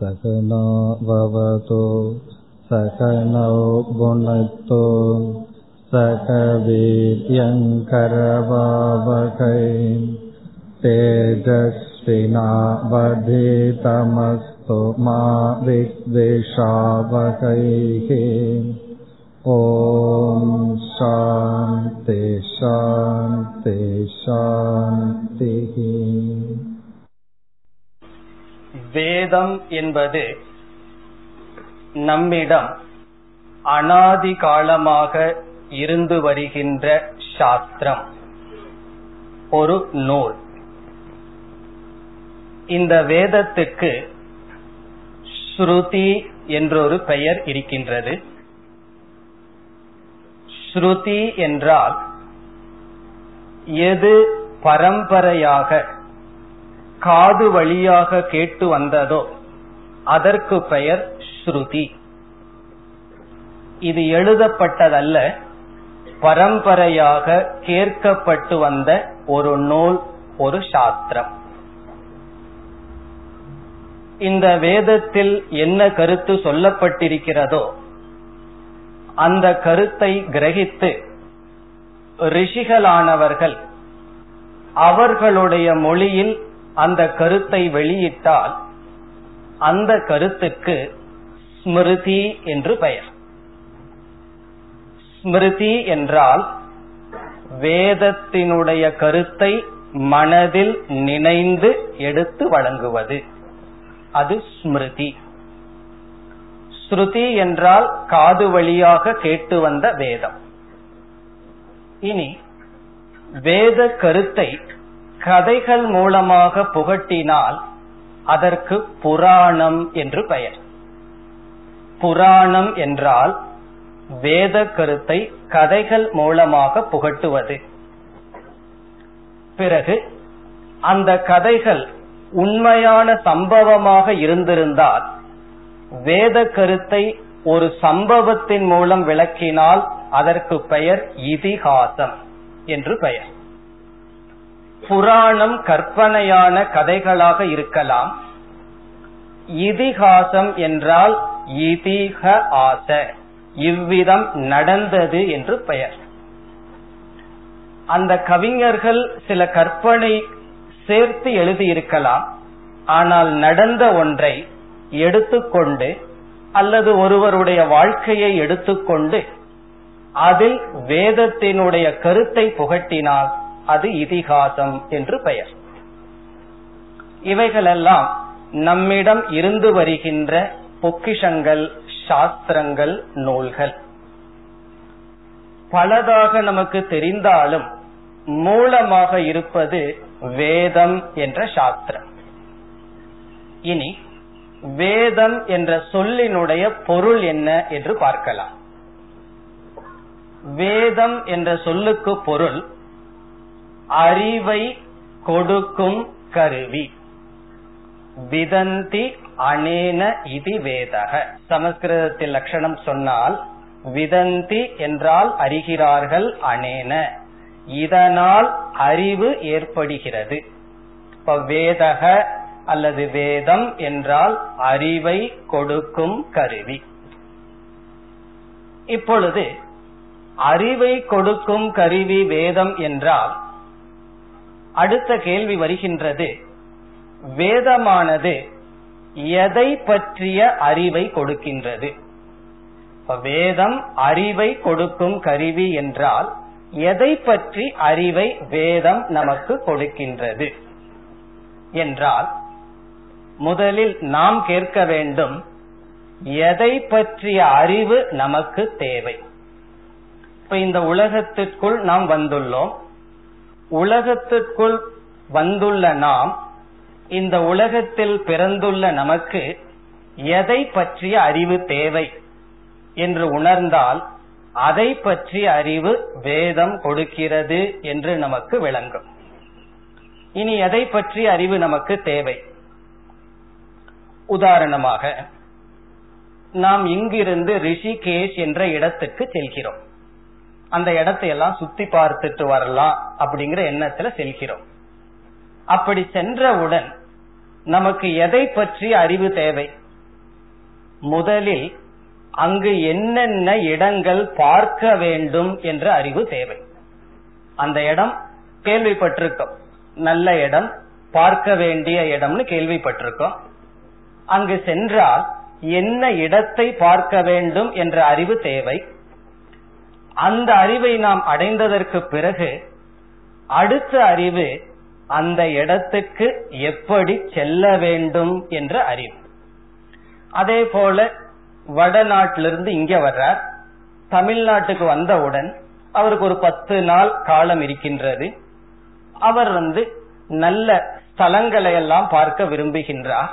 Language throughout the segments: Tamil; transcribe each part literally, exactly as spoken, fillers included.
சகனோ பவது சகனௌ புனக்து சகவீர்யங்கரவாவகை தேஜஸ்வினாவதீதமஸ்து மா வித்விஷாவகை. ஓம் சாந்தி சாந்தி சாந்தி. வேதம் என்பது நம்மிடம் அநாதி காலமாக இருந்து வருகின்ற சாஸ்திரம், ஒரு நூல். இந்த வேதத்துக்கு ஸ்ருதி என்றொரு பெயர் இருக்கின்றது. ஸ்ருதி என்றால் எது பரம்பரையாக காது வழியாக கேட்டு வந்ததோ அதற்கு பெயர் ஸ்ருதி. இது எழுதப்பட்டதல்ல, பரம்பரையாக கேட்கப்பட்டு வந்த ஒரு நூல், ஒரு சாஸ்திரம். இந்த வேதத்தில் என்ன கருத்து சொல்லப்பட்டிருக்கிறதோ அந்த கருத்தை கிரகித்து ரிஷிகளானவர்கள் அவர்களுடைய மொழியில் அந்த கருத்தை வெளியிட்டால் அந்த கருத்துக்கு ஸ்மிருதி என்று பெயர். ஸ்மிருதி என்றால் வேதத்தினுடைய கருத்தை மனதில் நினைந்து எடுத்து வழங்குவது, அது ஸ்மிருதி. ஸ்ருதி என்றால் காது வழியாக கேட்டு வந்த வேதம். இனி வேத கருத்தை கதைகள் மூலமாக புகட்டினால் அதற்கு புராணம் என்று பெயர். புராணம் என்றால் வேத கருத்தை கதைகள் மூலமாக புகட்டுவது. பிறகு அந்த கதைகள் உண்மையான சம்பவமாக இருந்திருந்தால் வேத கருத்தை ஒரு சம்பவத்தின் மூலம் விளக்கினால் அதற்கு பெயர் இதிகாசம் என்று பெயர். புராணம் கற்பனையான கதைகளாக இருக்கலாம். இதிகாசம் என்றால் இதிகாச இவ்விதம் நடந்தது என்று பெயர். அந்த கவிஞர்கள் சில கற்பனை சேர்த்து எழுதியிருக்கலாம், ஆனால் நடந்த ஒன்றை எடுத்துக்கொண்டு அல்லது ஒருவருடைய வாழ்க்கையை எடுத்துக்கொண்டு அதில் வேதத்தினுடைய கருத்தை புகட்டினால் அது இதிகாசம் என்று பெயர். இவைகளெல்லாம் நம்மிடம் இருந்து வருகின்ற பொக்கிஷங்கள், சாஸ்திரங்கள், நூல்கள். பலதாக நமக்கு தெரிந்தாலும் மூலமாக இருப்பது வேதம் என்ற சாஸ்திரம். இனி வேதம் என்ற சொல்லினுடைய பொருள் என்ன என்று பார்க்கலாம். வேதம் என்ற சொல்லுக்கு பொருள் அறிவை கொடுக்கும் கருவி. விதந்தி அனேன இதி வேதக. சமஸ்கிருதத்தில் லட்சணம் சொன்னால் விதந்தி என்றால் அறிகிறார்கள், அனேன இதனால் அறிவு ஏற்படுகிறது. இப்ப வேதக அல்லது வேதம் என்றால் அறிவை கொடுக்கும் கருவி. இப்பொழுது அறிவை கொடுக்கும் கருவி வேதம் என்றால் அடுத்த கேள்வி வருகின்றது. வேதமானது எதை பற்றிய அறிவை கொடுக்கின்றது? வேதம் அறிவை கொடுக்கும் கருவி என்றால் எதை பற்றி அறிவை வேதம் நமக்கு கொடுக்கின்றது என்றால் முதலில் நாம் கேட்க வேண்டும், எதை பற்றிய அறிவு நமக்கு தேவை? இப்ப இந்த உலகத்திற்குள் நாம் வந்துள்ளோம். உலகத்திற்குள் வந்துள்ள நாம், இந்த உலகத்தில் பிறந்துள்ள நமக்கு எதை பற்றிய அறிவு தேவை என்று உணர்ந்தால் அதை பற்றிய அறிவு வேதம் கொடுக்கிறது என்று நமக்கு விளங்கும். இனி எதை பற்றிய அறிவு நமக்கு தேவை? உதாரணமாக, நாம் இங்கிருந்து ரிஷிகேஷ் என்ற இடத்துக்கு செல்கிறோம். அந்த இடத்தை எல்லாம் சுத்தி பார்த்துட்டு வரலாம் அப்படிங்கிற எண்ணத்துல செல்கிறோம். அப்படி சென்றவுடன் நமக்கு எதை பற்றிய அறிவு தேவை? முதலில் அங்கு என்னென்ன இடங்கள் பார்க்க வேண்டும் என்ற அறிவு தேவை. அந்த இடம் கேள்விப்பட்டிருக்கோம், நல்ல இடம், பார்க்க வேண்டிய இடம்னு கேள்விப்பட்டிருக்கோம். அங்கு சென்றால் என்ன இடத்தை பார்க்க வேண்டும் என்ற அறிவு தேவை. அந்த அறிவை நாம் அடைந்ததற்கு பிறகு அடுத்த அறிவு அந்த இடத்துக்கு எப்படி செல்ல வேண்டும் என்ற அறிவு. அதே போல வடநாட்டிலிருந்து இங்க வர்றார், தமிழ்நாட்டுக்கு வந்தவுடன் அவருக்கு ஒரு பத்து நாள் காலம் இருக்கின்றது. அவர் வந்து நல்ல ஸ்தலங்களை எல்லாம் பார்க்க விரும்புகின்றார்.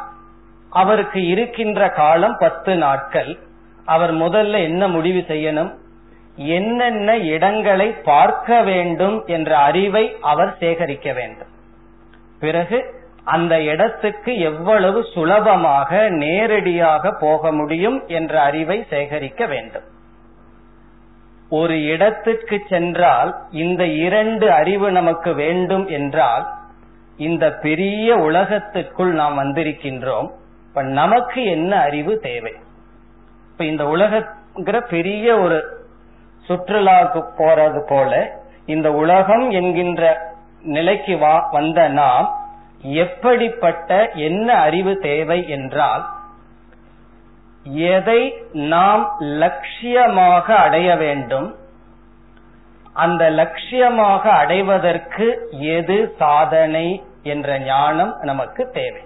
அவருக்கு இருக்கின்ற காலம் பத்து நாட்கள். அவர் முதல்ல என்ன முடிவு செய்யணும்? என்னென்ன இடங்களை பார்க்க வேண்டும் என்ற அறிவை அவர் சேகரிக்க வேண்டும். பிறகு அந்த இடத்துக்கு எவ்வளவு சுலபமாக நேரடியாக போக முடியும் என்ற அறிவை சேகரிக்க வேண்டும். ஒரு இடத்துக்கு சென்றால் இந்த இரண்டு அறிவு நமக்கு வேண்டும் என்றால், இந்த பெரிய உலகத்துக்குள் நாம் வந்திருக்கின்றோம், இப்ப நமக்கு என்ன அறிவு தேவை? இப்ப இந்த உலகங்கிற பெரிய ஒரு சுற்றுலாவுக்கு போறது போல, இந்த உலகம் என்கின்ற நிலைக்கு வா வந்த நாம் எப்படிப்பட்ட என்ன அறிவு தேவை என்றால், எதை நாம் லட்சியமாக அடைய வேண்டும், அந்த லட்சியமாக அடைவதற்கு எது சாதனை என்ற ஞானம் நமக்கு தேவை.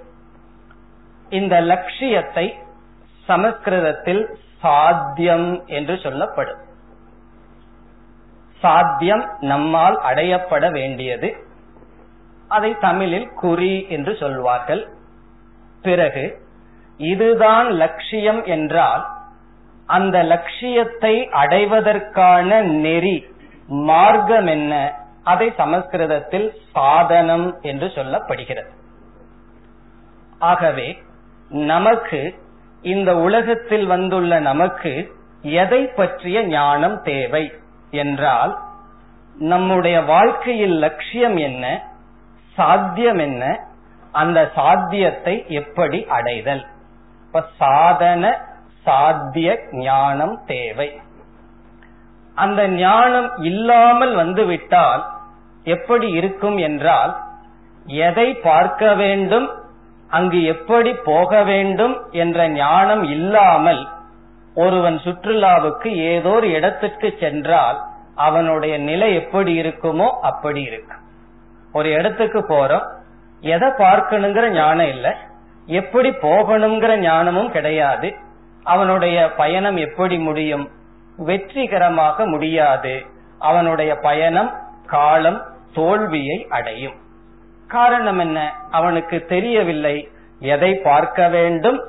இந்த லட்சியத்தை சமஸ்கிருதத்தில் சாத்தியம் என்று சொல்லப்படும். சாத்தியம் நம்மால் அடையப்பட வேண்டியது, அதை தமிழில் குறி என்று சொல்வார்கள். பிறகு இதுதான் லட்சியம் என்றால் அந்த லட்சியத்தை அடைவதற்கான நெறி, மார்க்கம் என்ன, அதை சமஸ்கிருதத்தில் சாதனம் என்று சொல்லப்படுகிறது. ஆகவே நமக்கு, இந்த உலகத்தில் வந்துள்ள நமக்கு எதை பற்றிய ஞானம் தேவை என்றால், நம்முடைய வாழ்க்கையில் லட்சியம் என்ன, சாத்தியம் என்ன, அந்த சாத்தியத்தை எப்படி அடைதல். இப்ப சாதன சாத்திய ஞானம் தேவை. அந்த ஞானம் இல்லாமல் வந்துவிட்டால் எப்படி இருக்கும் என்றால், எதை பார்க்க வேண்டும், அங்கு எப்படி போக வேண்டும் என்ற ஞானம் இல்லாமல் ஒருவன் சுற்றுலாவுக்கு ஏதோ ஒரு இடத்துக்கு சென்றால் அவனுடைய நிலை எப்படி இருக்குமோ அப்படி இருக்கு. ஒரு இடத்துக்கு போறோம், எதை பார்க்கணுங்கிற ஞானம் இல்லை, எப்படி போகணுங்கிற ஞானமும் கிடையாது. அவனுடைய பயணம் எப்படி முடியும்? வெற்றிகரமாக முடியாது. அவனுடைய பயணம் காலம் தோல்வியை அடையும். காரணம் என்ன? அவனுக்கு தெரியவில்லை எதை பார்க்க வேண்டும்,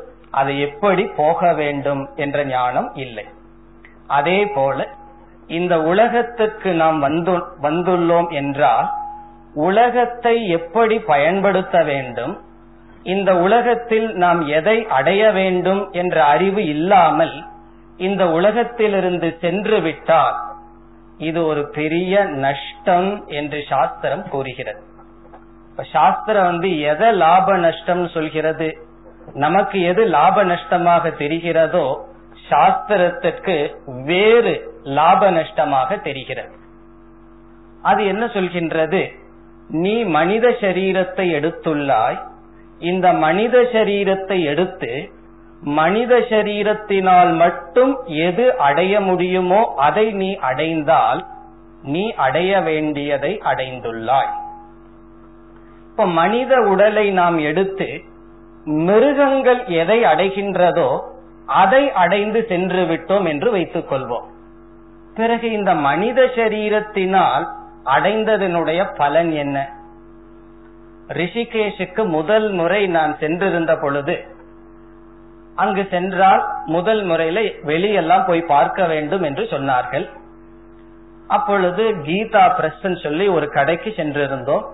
அதை எப்படி போக வேண்டும் என்ற ஞானம் இல்லை. அதே போல இந்த உலகத்துக்கு நாம் வந்து வந்துள்ளோம் என்றால், உலகத்தை எப்படி பயன்படுத்த வேண்டும், இந்த உலகத்தில் நாம் எதை அடைய வேண்டும் என்ற அறிவு இல்லாமல் இந்த உலகத்திலிருந்து சென்று விட்டால் இது ஒரு பெரிய நஷ்டம் என்று சாஸ்திரம் கூறுகிறது. சாஸ்திரம் வந்து எதை லாப நஷ்டம் சொல்கிறது? நமக்கு எது லாப நஷ்டமாக தெரிகிறதோ சாஸ்திரத்துக்கு வேறு லாப நஷ்டமாக தெரிகிறது. அது என்ன சொல்கின்றது? நீ மனித சரீரத்தை எடுத்துள்ளாய், இந்த மனித சரீரத்தை எடுத்து மனித சரீரத்தினால் மட்டும் எது அடைய முடியுமோ அதை நீ அடைந்தால் நீ அடைய வேண்டியதை அடைந்துள்ளாய். இப்ப மனித உடலை நாம் எடுத்து மிருகங்கள் எதை அடைகின்றதோ அதை அடைந்து சென்று விட்டோம் என்று வைத்துக் கொள்வோம். பிறகு இந்த மனித சரீரத்தினால் அடைந்ததனுடைய பலன் என்ன? ரிஷிகேஷுக்கு முதல் முறை நான் சென்றிருந்த பொழுது, அங்கு சென்றால் முதல் முறையில வெளியெல்லாம் போய் பார்க்க வேண்டும் என்று சொன்னார்கள். அப்பொழுது கீதா பிரஸ்ன்னு சொல்லி ஒரு கடைக்கு சென்றிருந்தோம்.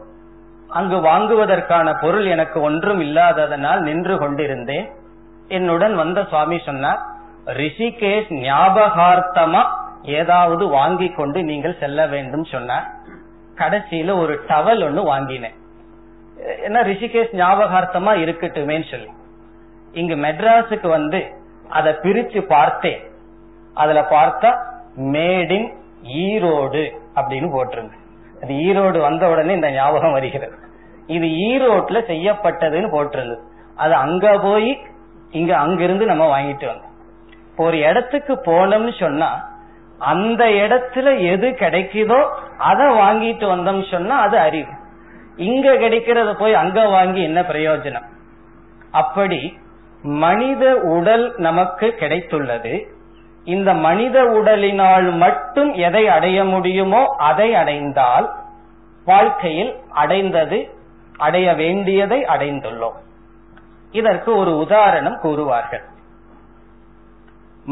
அங்கு வாங்குவதற்கான பொருள் எனக்கு ஒன்றும் இல்லாததனால் நின்று கொண்டிருந்தேன். என்னுடன் வந்த சுவாமி சொன்னார், ரிஷிகேஷ் ஞாபகார்த்தமா ஏதாவது வாங்கி கொண்டு நீங்கள் செல்ல வேண்டும் சொன்னார். கடைசியில ஒரு டவல் ஒண்ணு வாங்கினேன். ஏன்னா ரிஷிகேஷ் ஞாபகார்த்தமா இருக்கட்டுமேன்னு சொல்லி. இங்கு மெட்ராஸுக்கு வந்து அதை பிரிச்சு பார்த்தேன், அதுல பார்த்தா மேட் இன் ஈரோடு அப்படின்னு போட்டிருங்க. அது ஈரோடு வந்த உடனே இந்த ஞாபகம் வருகிறது, இது ஈரோட்ல செய்யப்பட்டதுன்னு போட்டிருந்தது. அது அங்க போய் இங்க அங்கிருந்து நம்ம வாங்கிட்டு வந்தோம். இப்போ ஒரு இடத்துக்கு போனோம்னு சொன்னா அந்த இடத்துல எது கிடைக்குதோ அதை வாங்கிட்டு வந்தோம் சொன்னா அது அறிவு. இங்க கிடைக்கிறத போய் அங்க வாங்கி என்ன பிரயோஜனம்? அப்படி மனித உடல் நமக்கு கிடைத்துள்ளது. இந்த மனித உடலினால் மட்டும் எதை அடைய முடியுமோ அதை அடைந்தால் வாழ்க்கையில் அடைந்தது அடைய வேண்டியதை அடைந்துள்ளோம். இதற்கு ஒரு உதாரணம் கூறுவார்கள்.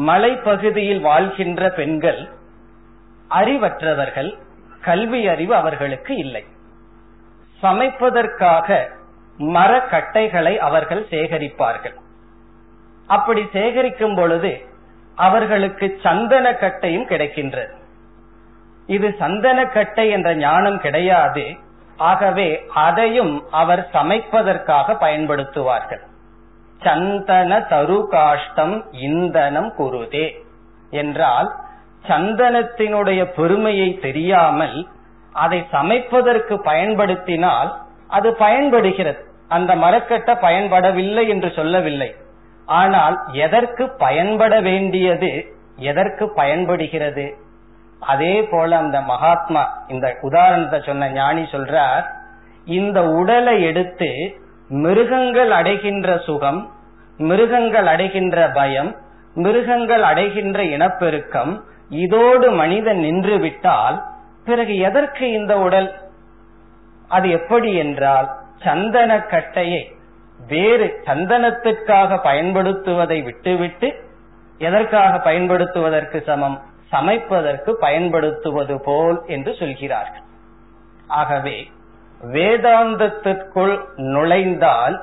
மலைப்பகுதியில் வாழ்கின்ற பெண்கள் அறிவற்றவர்கள், கல்வி அறிவு அவர்களுக்கு இல்லை. சமைப்பதற்காக மரக்கட்டைகளை அவர்கள் சேகரிப்பார்கள். அப்படி சேகரிக்கும் பொழுது அவர்களுக்கு சந்தன கட்டையும் கிடைக்கின்றது. இது சந்தன கட்டை என்ற ஞானம் கிடையாது. ஆகவே அதையும் அவர் சமைப்பதற்காக பயன்படுத்துவார்கள். சந்தன தரு காஷ்டம் இந்தனம் குருதே என்றால் சந்தனத்தினுடைய பெருமையை தெரியாமல் அதை சமைப்பதற்கு பயன்படுத்தினால் அது பயன்படுகிறது. அந்த மரக்கட்டை பயன்படவில்லை என்று சொல்லவில்லை. ஆனால் எதற்கு பயன்பட வேண்டியது எதற்கு பயன்படுகிறது? அதே போல அந்த மகாத்மா இந்த உதாரணத்தை சொன்ன ஞானி சொல்றார், இந்த உடலை எடுத்து மிருகங்கள் அடைகின்ற சுகம், மிருகங்கள் அடைகின்ற பயம், மிருகங்கள் அடைகின்ற இனப்பெருக்கம், இதோடு மனிதன் நின்று விட்டால் பிறகு எதற்கு இந்த உடல்? அது எப்படி என்றால் சந்தன கட்டையை வேறு சந்தனத்திற்காக பயன்படுத்துவதை விட்டுவிட்டு எதற்காக பயன்படுத்துவதற்கு சமம், சமைப்பதற்கு பயன்படுத்துவது போல் என்று சொல்கிறார்கள். ஆகவே வேதாந்தத்திற்குள் நுழைந்தால்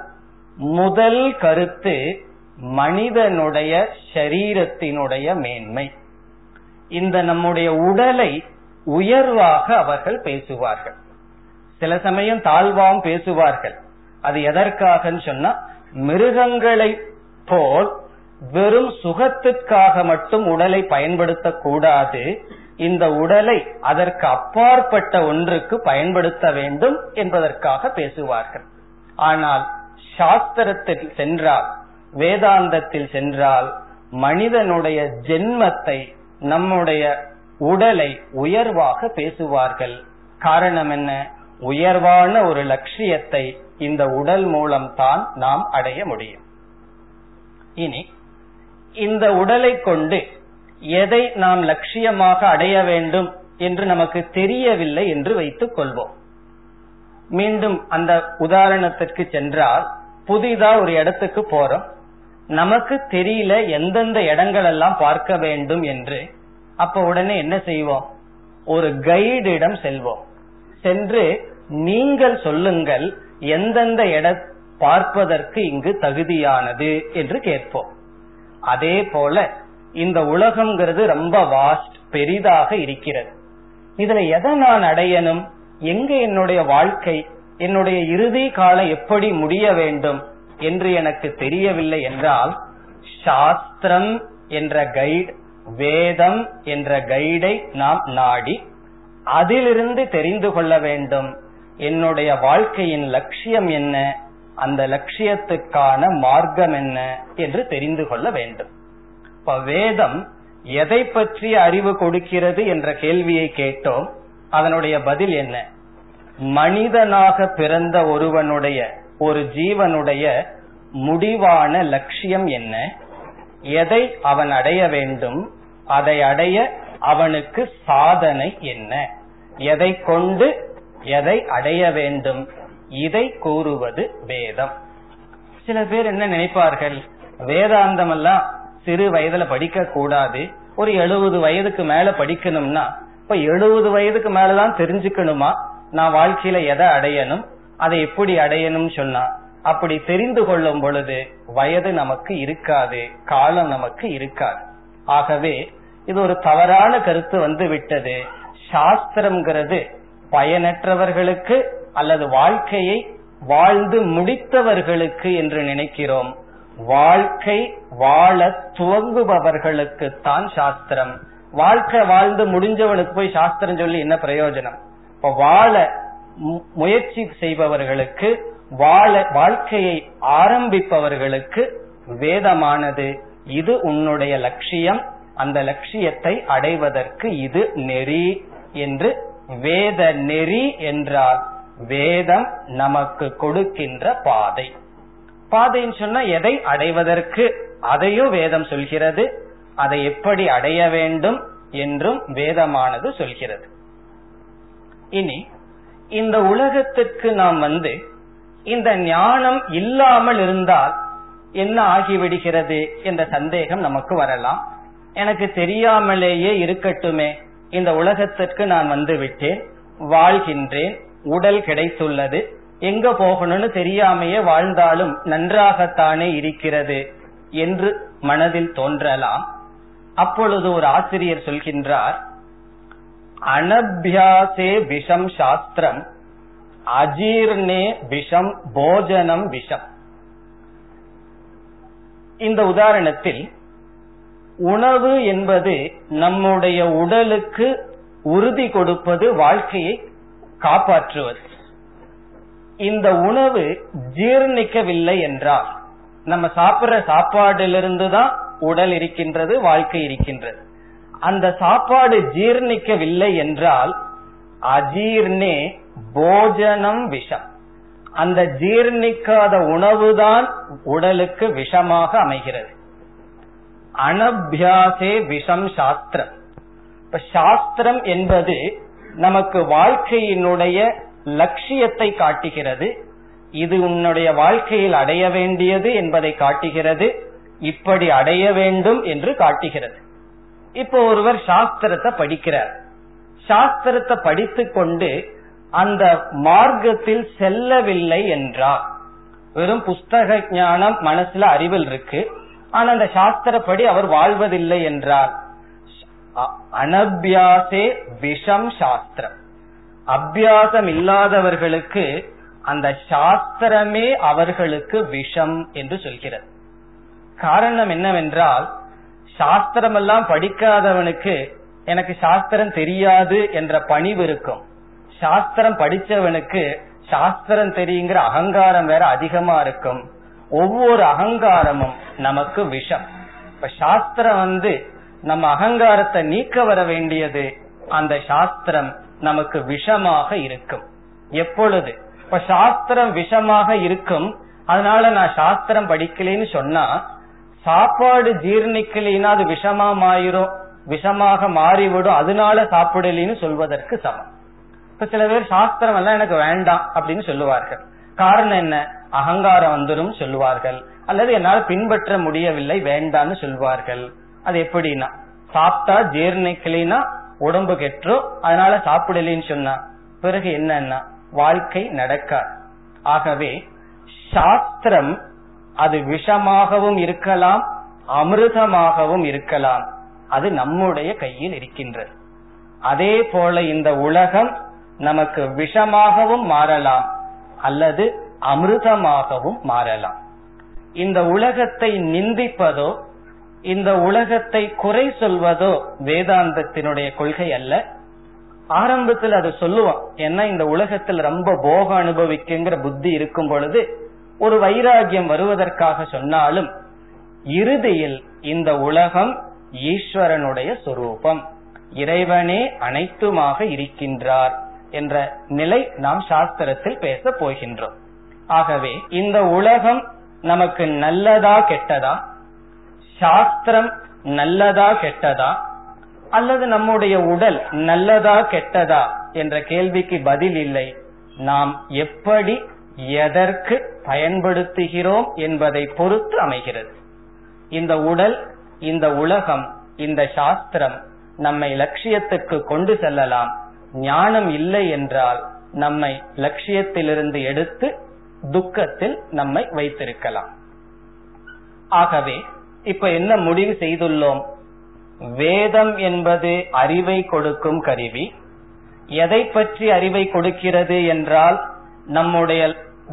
முதல் கருத்து மனிதனுடைய சரீரத்தினுடைய மேன்மை. இந்த நம்முடைய உடலை உயர்வாக அவர்கள் பேசுவார்கள், சில சமயம் தாழ்வாகவும் பேசுவார்கள். அது எதற்காக சொன்னா மிருகங்களை போல் வெறும் சுகத்திற்காக மட்டும் உடலை பயன்படுத்தக்கூடாது, இந்த உடலை அதற்கு அப்பாற்பட்ட ஒன்றுக்கு பயன்படுத்த வேண்டும் என்பதற்காக பேசுவார்கள். ஆனால் சாஸ்திரத்தில் சென்றால், வேதாந்தத்தில் சென்றால் மனிதனுடைய ஜென்மத்தை, நம்முடைய உடலை உயர்வாக பேசுவார்கள். காரணம் என்ன? உயர்வான ஒரு லட்சியத்தை இந்த உடல் மூலம் தான் நாம் அடைய முடியும். இனி இந்த உடலை கொண்டு எதை நாம் லட்சியமாக அடைய வேண்டும் என்று நமக்கு தெரியவில்லை என்று வைத்துக் கொள்வோம். மீண்டும் அந்த உதாரணத்திற்கு சென்றால், புதிதா ஒரு இடத்துக்கு போறோம், நமக்கு தெரியல எந்தெந்த இடங்கள் எல்லாம் பார்க்க வேண்டும் என்று. அப்ப உடனே என்ன செய்வோம்? ஒரு கைடிடம் செல்வோம். சென்று நீங்கள் சொல்லுங்கள் எந்தெந்த இடம் பார்ப்பதற்கு இங்கு தகுதியானது என்று கேட்போம். அதே போல இந்த உலகம்ங்கிறது ரொம்ப வாஸ்ட், பெரிதாக இருக்கிறது. இதுல எதை நான் அடையணும், எங்க என்னுடைய வாழ்க்கை, என்னுடைய இறுதி காலம் எப்படி முடிய வேண்டும் என்று எனக்கு தெரியவில்லை என்றால் சாஸ்திரம் என்ற கைடு, வேதம் என்ற கைடை நாம் நாடி அதிலிருந்து தெரிந்து கொள்ள வேண்டும் என்னுடைய வாழ்க்கையின் லட்சியம் என்ன, அந்த லட்சியத்துக்கான மார்க்கம் என்ன என்று தெரிந்து கொள்ள வேண்டும். இப்ப வேதம் எதை பற்றிய அறிவு கொடுக்கிறது என்ற கேள்வியை கேட்டோம். அதனுடைய பதில் என்ன? மனிதனாக பிறந்த ஒருவனுடைய, ஒரு ஜீவனுடைய முடிவான லட்சியம் என்ன, எதை அவன் அடைய வேண்டும், அதை அடைய அவனுக்கு சாதனை என்ன, எதை கொண்டு எதை அடைய வேண்டும், இதை கூறுவது வேதம். சில பேர் என்ன நினைப்பார்கள், வேதாந்தம் எல்லாம் சிறு வயதுல படிக்க கூடாது, ஒரு எழுபது வயதுக்கு மேல படிக்கணும்னா. இப்ப எழுபது வயதுக்கு மேலதான் தெரிஞ்சுக்கணுமா நான் வாழ்க்கையில எதை அடையணும், அதை எப்படி அடையணும் சொன்னா? அப்படி தெரிந்து கொள்ளும் பொழுது வயது நமக்கு இருக்காது, காலம் நமக்கு இருக்காது. ஆகவே இது ஒரு தவறான கருத்து வந்து விட்டது. சாஸ்திரம்ங்கிறது பயனற்றவர்களுக்கு அல்லது வாழ்க்கையை வாழ்ந்து முடித்தவர்களுக்கு என்று நினைக்கிறோம். வாழ்க்கை வாழ துவங்குபவர்களுக்குத்தான் சாஸ்திரம். வாழ்க்கை வாழ்ந்து முடிஞ்சவனுக்கு போய் சாஸ்திரம் சொல்லி என்ன பிரயோஜனம்? இப்ப வாழ முயற்சி செய்பவர்களுக்கு, வாழ வாழ்க்கையை ஆரம்பிப்பவர்களுக்கு வேதமானது. இது உன்னுடைய லட்சியம், அந்த லட்சியத்தை அடைவதற்கு இது நெறி என்று. வேத நெறி என்றால் வேதம் நமக்கு கொடுக்கின்ற பாதை. பாதைன்னு சொன்னா எதை அடைவதற்கு அதையும் வேதம் சொல்கிறது, அதை எப்படி அடைய வேண்டும் என்றும் வேதமானது சொல்கிறது. இனி இந்த உலகத்துக்கு நாம் வந்து இந்த ஞானம் இல்லாமல் இருந்தால் என்ன ஆகிவிடுகிறது என்ற சந்தேகம் நமக்கு வரலாம். எனக்கு தெரியாமலேயே இருக்கட்டுமே, இந்த உலகத்திற்கு நான் வந்து விட்டேன், வாழ்கின்றேன், உடல் கிடைத்துள்ளது, எங்க போகணும்னு தெரியாமையே வாழ்ந்தாலும் நன்றாகத்தானே இருக்கிறது என்று மனதில் தோன்றலாம். அப்பொழுது ஒரு ஆசிரியர் சொல்கின்றார், அனபியாசே விஷம் சாஸ்திரம் அஜீர்ணே விஷம் போஜனம் விஷம். இந்த உதாரணத்தில் உணவு என்பது நம்முடைய உடலுக்கு உறுதி கொடுப்பது, வாழ்க்கையை காப்பாற்றுவது. இந்த உணவு ஜீர்ணிக்கவில்லை என்றால், நம்ம சாப்பிடுற சாப்பாடிலிருந்து தான் உடல் இருக்கின்றது, வாழ்க்கை இருக்கின்றது. அந்த சாப்பாடு ஜீர்ணிக்கவில்லை என்றால் அஜீர்ணே போஜனம் விஷம். அந்த ஜீர்ணிக்காத உணவுதான் உடலுக்கு விஷமாக அமைகிறது. அனபியாசே விஷம் சாஸ்திரம். இப்ப சாஸ்திரம் என்பது நமக்கு வாழ்க்கையினுடைய லட்சியத்தை காட்டுகிறது. இது உன்னுடைய வாழ்க்கையில் அடைய வேண்டியது என்பதை காட்டுகிறது, இப்படி அடைய வேண்டும் என்று காட்டுகிறது. இப்போ ஒருவர் சாஸ்திரத்தை படிக்கிறார். சாஸ்திரத்தை படித்துக் கொண்டு அந்த மார்க்கத்தில் செல்லவில்லை என்றார், வெறும் புஸ்தக ஞானம் மனசுல அறிவில் இருக்கு, ஆனா அந்த சாஸ்திரப்படி அவர் வாழ்வதில்லை என்றார், அனபியாசே விஷம் சாஸ்திரம். அபியாசம் இல்லாதவர்களுக்கு அந்த சாஸ்திரமே அவர்களுக்கு விஷம் என்று சொல்கிறது. காரணம் என்னவென்றால், சாஸ்திரம் எல்லாம் படிக்காதவனுக்கு எனக்கு சாஸ்திரம் தெரியாது என்ற பணிவு இருக்கும், சாஸ்திரம் படிச்சவனுக்கு சாஸ்திரம் தெரியுங்கிற அகங்காரம் வேற அதிகமா இருக்கும். ஒவ்வொரு அகங்காரமும் நமக்கு விஷம். இப்ப சாஸ்திரம் வந்து நம்ம அகங்காரத்தை நீக்க வர வேண்டியது, அந்த சாஸ்திரம் நமக்கு விஷமாக இருக்கும் எப்பொழுது. இப்ப சாஸ்திரம் விஷமாக இருக்கும், அதனால நான் சாஸ்திரம் படிக்கலன்னு சொன்னா சாப்பாடு ஜீர்ணிக்கலினா அது விஷமா மாயிரும், விஷமாக மாறிவிடும், அதனால சாப்பிடலின்னு சொல்வதற்கு சமம். இப்ப சில பேர் சாஸ்திரம் எல்லாம் எனக்கு வேண்டாம் அப்படின்னு சொல்லுவார்கள். காரணம் என்ன? அகங்காரம் வந்துடும் சொல்லுவார்கள், அல்லது என்னால் பின்பற்ற முடியவில்லை வேண்டான்னு சொல்வார்கள். அது எப்படின்னா, சாப்பிட்டா ஜீர்ணிக்கலினா உடம்பு கெட்டுரும், அதனால சாப்பிடலின்னு சொன்னா பிறகு என்னன்னா வாழ்க்கை நடக்காது. ஆகவே சாஸ்திரம் அது விஷமாகவும் இருக்கலாம், அமிர்தமாகவும் இருக்கலாம், அது நம்முடைய கையில் இருக்கின்றது. அதே போல இந்த உலகம் நமக்கு விஷமாகவும் மாறலாம் அல்லது அமிர்தமாகவும் மாறலாம். இந்த உலகத்தை நிந்திப்பதோ இந்த உலகத்தை குறை சொல்வதோ வேதாந்தத்தினுடைய கொள்கை அல்ல. ஆரம்பத்தில் அது சொல்லுவோம், ஏன்னா இந்த உலகத்தில் ரொம்ப போக அனுபவிக்குங்கிற புத்தி இருக்கும் பொழுது ஒரு வைராகியம் வருவதற்காக சொன்னாலும், இறுதியில் இந்த உலகம் ஈஸ்வரனுடைய சொரூபம், இறைவனே அனைத்துமாக இருக்கின்றார் என்ற நிலை நாம் சாஸ்திரத்தில் பேச போகின்றோம். ஆகவே இந்த உலகம் நமக்கு நல்லதா கெட்டதா, சாஸ்திரம் நல்லதா கெட்டதா, அல்லது நம்முடைய உடல் நல்லதா கெட்டதா என்ற கேள்விக்கு பதில் இல்லை. நாம் எப்படி எதற்கு பயன்படுத்துகிறோம் என்பதை பொறுத்து அமைகிறது. இந்த உடல், இந்த உலகம், இந்த சாஸ்திரம் நம்மை லட்சியத்துக்கு கொண்டு செல்லலாம். ஞானம் இல்லை என்றால் நம்மை லட்சியத்திலிருந்து எடுத்து துக்கத்தில் நம்மை வைத்திருக்கலாம். ஆகவே இப்ப என்ன முடிவு செய்துள்ளோம்? வேதம் என்பது அறிவை கொடுக்கும் கருவி. எதை பற்றி அறிவை கொடுக்கிறது என்றால், நம்முடைய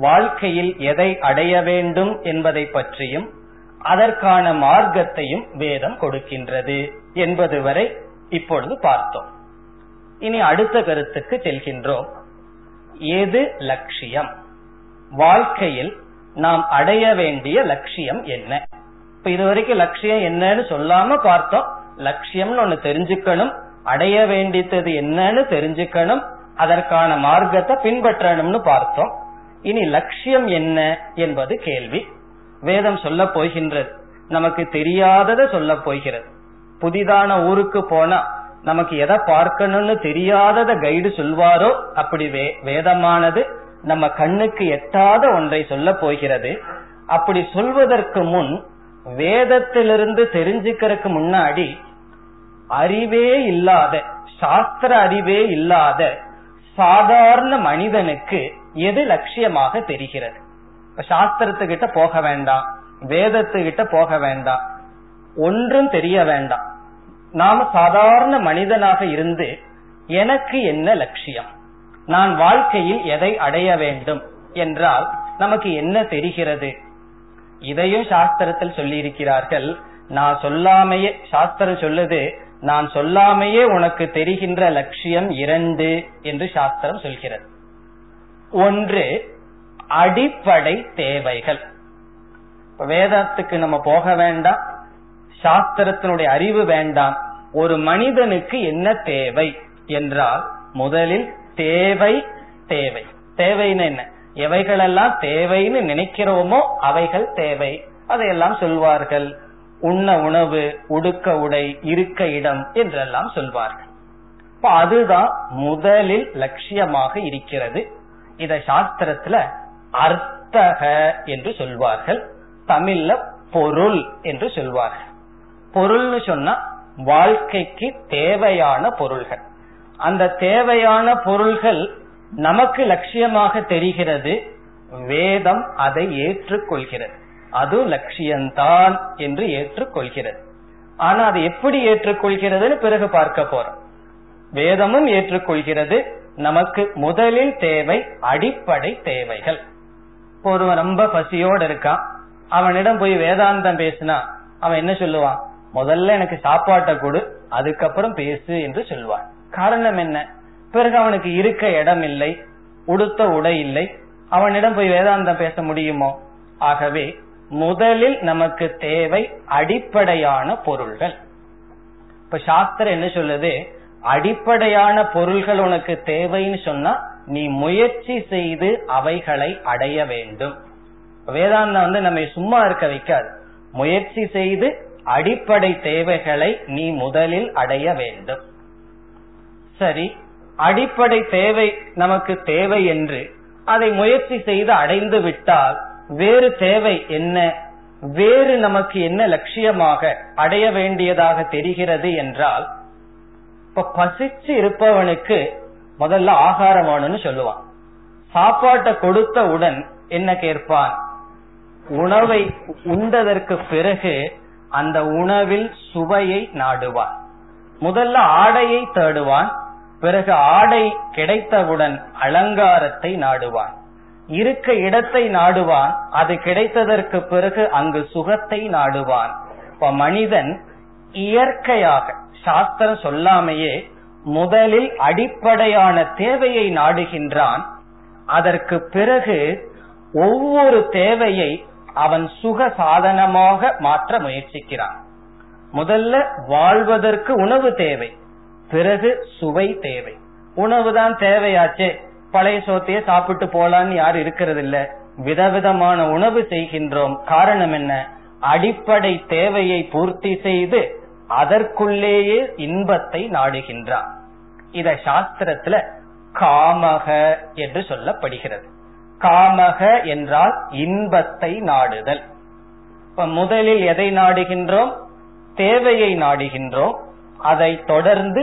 வாழ்க்கையில் எதை அடைய வேண்டும் என்பதை பற்றியும், அதற்கான மார்க்கத்தையும் வேதம் கொடுக்கின்றது என்பது வரை இப்பொழுது பார்த்தோம். இனி அடுத்த கருத்துக்கு செல்கின்றோம். எது லட்சியம்? வாழ்க்கையில் நாம் அடைய வேண்டிய லட்சியம் என்ன? இப்ப இதுவரைக்கும் லட்சியம் என்னன்னு சொல்லாம பார்த்தோம். லட்சியம்னு ஒண்ணு தெரிஞ்சுக்கணும், அடைய வேண்டியது என்னன்னு தெரிஞ்சுக்கணும், அதற்கான மார்க்கத்தை பின்பற்றணும்னு பார்த்தோம். இனி லட்சியம் என்ன என்பது கேள்வி. வேதம் சொல்ல போகின்றது, நமக்கு தெரியாததை சொல்ல போகிறது. புதிதான ஊருக்கு போனா நமக்கு எதை பார்க்கணும்னு தெரியாததை கைடு சொல்வாரோ, அப்படி வே வேதமானது நம்ம கண்ணுக்கு எட்டாத ஒன்றை சொல்ல போகிறது. அப்படி சொல்வதற்கு முன், வேதத்திலிருந்து தெரிஞ்சுக்கிறதுக்கு முன்னாடி, அறிவே இல்லாத, சாஸ்திர அறிவே இல்லாத சாதாரண மனிதனுக்கு எது லட்சியமாக தெரிகிறது? சாஸ்திரத்துக்கிட்ட போக வேண்டாம், வேதத்துக்கிட்ட போக வேண்டாம், ஒன்றும் தெரிய வேண்டாம். நாம சாதாரண மனிதனாக இருந்து எனக்கு என்ன லட்சியம், நான் வாழ்க்கையில் எதை அடைய வேண்டும் என்றால் நமக்கு என்ன தெரிகிறது? இதையும் சாஸ்திரத்தில் சொல்லி இருக்கிறார்கள். நான் சொல்லாமையே சாஸ்திரம் சொல்லுது, நான் சொல்லாமையே உனக்கு தெரிகின்ற லட்சியம் இரண்டு என்று சாஸ்திரம் சொல்கிறது. ஒன்று, அடிப்படை தேவைகள். வேதத்துக்கு நம்ம போக வேண்டாம், சாஸ்திரத்தினுடைய அறிவு வேண்டாம். ஒரு மனிதனுக்கு என்ன தேவை என்றால் முதலில் தேவை. தேவை தேவைன்னு என்ன? எவைகளெல்லாம் தேவைன்னு நினைக்கிறோமோ அவைகள் தேவை. அதையெல்லாம் சொல்வார்கள். உண்ண உணவு, உடுக்க உடை, இருக்க இடம் என்றெல்லாம் சொல்வார்கள். அதுதான் முதலில் லட்சியமாக இருக்கிறது. இத சாஸ்திரத்துல அர்த்தக என்று சொல்வார்கள், தமிழ்ல பொருள் என்று சொல்வார்கள். பொருள்னு சொன்னா வாழ்க்கைக்கு தேவையான பொருள்கள். அந்த தேவையான பொருள்கள் நமக்கு லட்சியமாக தெரிகிறது, வேதம் அதை ஏற்றுக்கொள்கிறது. அது லட்சியம்தான் என்று ஏற்றுக்கொள்கிறது. ஆனா அது எப்படி ஏற்றுக்கொள்கிறதுன்னு பிறகு பார்க்க போறோம். வேதமும் ஏற்றுக்கொள்கிறது. நமக்கு முதலில் தேவை அடிப்படை தேவைகள். ஒருவன் ரொம்ப பசியோடு இருக்கான், அவனிடம் போய் வேதாந்தம் பேசினா அவன் என்ன சொல்லுவான்? முதல்ல எனக்கு சாப்பாட்டை கொடு, அதுக்கப்புறம் பேசு என்று சொல்வான். காரணம் என்ன? பிறகு அவனுக்கு இருக்க இடம் இல்லை, உடுத்த உடை இல்லை, அவனிடம் போய் வேதாந்தம் பேச முடியுமோ? ஆகவே முதலில் நமக்கு தேவை அடிப்படையான பொருள்கள். இப்ப சாஸ்திரம் என்ன சொல்லுது? அடிப்படையான பொருள்கள் உனக்கு தேவைன்னு சொன்னா நீ முயற்சி செய்து அவைகளை அடைய வேண்டும். வேதாந்தம் வந்து நம்ம சும்மா இருக்க வைக்காது. முயற்சி செய்து அடிப்படை தேவைகளை நீ முதலில் அடைய வேண்டும். சரி, அடிப்படை தேவை நமக்கு தேவை என்று அதை முயற்சி செய்து அடைந்து விட்டால் வேறு தேவை என்ன? வேறு நமக்கு என்ன லட்சியமாக அடைய வேண்டியதாக தெரிகிறது என்றால், இப்ப பசிச்சு இருப்பவனுக்கு முதல்ல ஆகாரம் வேணும்னு சொல்லுவான். சாப்பாட்டை கொடுத்தவுடன் என்ன கேட்பான்? உணவை உண்டதற்கு பிறகு அந்த உணவில் சுவையை நாடுவான். முதல்ல ஆடையை தேடுவான், பிறகு ஆடை கிடைத்தவுடன் அலங்காரத்தை நாடுவான், இருக்க இடத்தை நாடுவான், அது கிடைத்ததற்கு பிறகு அங்கு சுகத்தை நாடுவான். இப்ப மனிதன் இயற்கையாக, சாஸ்திரம் சொல்லாமையே, முதலில் அடிப்படையான தேவையை நாடுகின்றான். அதற்கு பிறகு ஒவ்வொரு தேவையை அவன் சுக சாதனமாக மாற்ற முயற்சிக்கிறான். முதல்ல வாழ்வதற்கு உணவு தேவை, பிறகு சுவை தேவை. உணவுதான் தேவையாச்சே, பழைய சோத்தையே சாப்பிட்டு போலான்னு யாரு இருக்கிறது இல்ல. விதவிதமான உணவு செய்கின்றோம். காரணம் என்ன? அடிப்படை தேவையை பூர்த்தி செய்து அதற்குள்ளேயே இன்பத்தை நாடுகின்றான். இத சாஸ்திரத்துல காமக என்று சொல்லப்படுகிறது. காமக என்றால் இன்பத்தை நாடுதல். இப்ப முதலில் எதை நாடுகின்றோம்? தேவையை நாடுகின்றோம். அதை தொடர்ந்து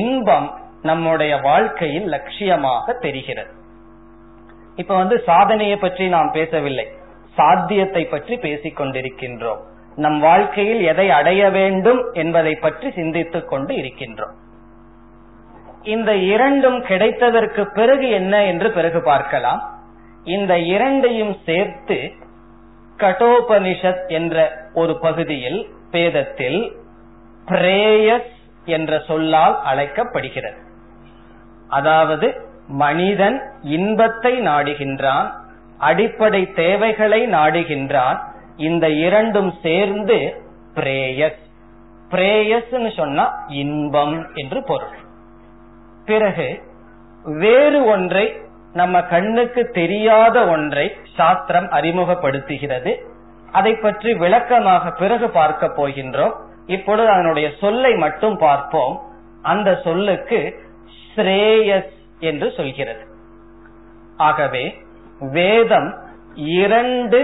இன்பம் நம்முடைய வாழ்க்கையில் லட்சியமாக தெரிகிறது. இப்ப வந்து சாதனையை பற்றி நாம் பேசவில்லை, சாத்தியத்தை பற்றி பேசிக் கொண்டிருக்கின்றோம். நம் வாழ்க்கையில் எதை அடைய வேண்டும் என்பதை பற்றி சிந்தித்துக் கொண்டு இருக்கின்றோம். இந்த இரண்டும் கிடைத்ததற்கு பிறகு என்ன என்று பிறகு பார்க்கலாம். இந்த இரண்டையும் சேர்த்து கட்டோபனிஷத் என்ற ஒரு பகுதியில் வேதத்தில் பிரேயஸ் என்ற சொல்லால் அழைக்கப்படுகிறது. அதாவது மனிதன் இன்பத்தை நாடுகின்றான், அடிப்படை தேவைகளை நாடுகின்றான், இந்த இரண்டும் சேர்ந்து பிரேயஸ். பிரேயஸ்ன்னு சொன்னா இன்பம் என்று பொருள். பிறகு வேறு ஒன்றை, நம்ம கண்ணுக்கு தெரியாத ஒன்றை சாஸ்திரம் அறிமுகப்படுத்துகிறது. அதை பற்றி விளக்கமாக பிறகு பார்க்க போகின்றோம். இப்பொழுது அதனுடைய சொல்லை மட்டும் பார்ப்போம். அந்த சொல்லுக்கு ஸ்ரேயஸ் என்று சொல்கிறது. ஆகவே வேதம் இரண்டு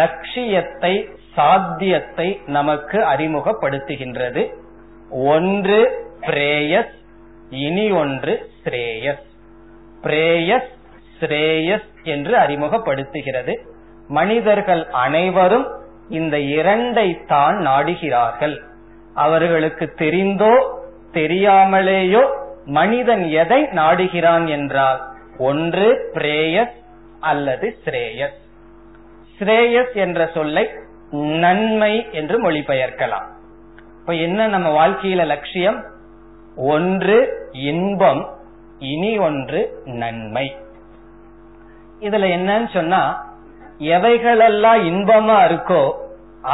லட்சியத்தை, சாத்தியத்தை நமக்கு அறிமுகப்படுத்துகின்றது. ஒன்று பிரேயஸ், இனி ஒன்று ஸ்ரேயஸ். பிரேயஸ் ஸ்ரேயஸ் என்று அறிமுகப்படுத்துகிறது. மனிதர்கள் அனைவரும் இந்த இரண்டை தான் நாடுகிறார்கள். அவர்களுக்கு தெரிந்தோ தெரியாமலேயோ மனிதன் எதை நாடுகிறான் என்றால் ஒன்று பிரேயஸ் அல்லது ஸ்ரேயஸ். ஸ்ரேயஸ் என்ற சொல்லை நன்மை என்று மொழிபெயர்க்கலாம். இப்ப என்ன நம்ம வாழ்க்கையில லட்சியம்? ஒன்று இன்பம், இனி ஒன்று நன்மை. இதுல என்னன்னு சொன்னா, எவைகளெல்லாம் இன்பமா இருக்கோ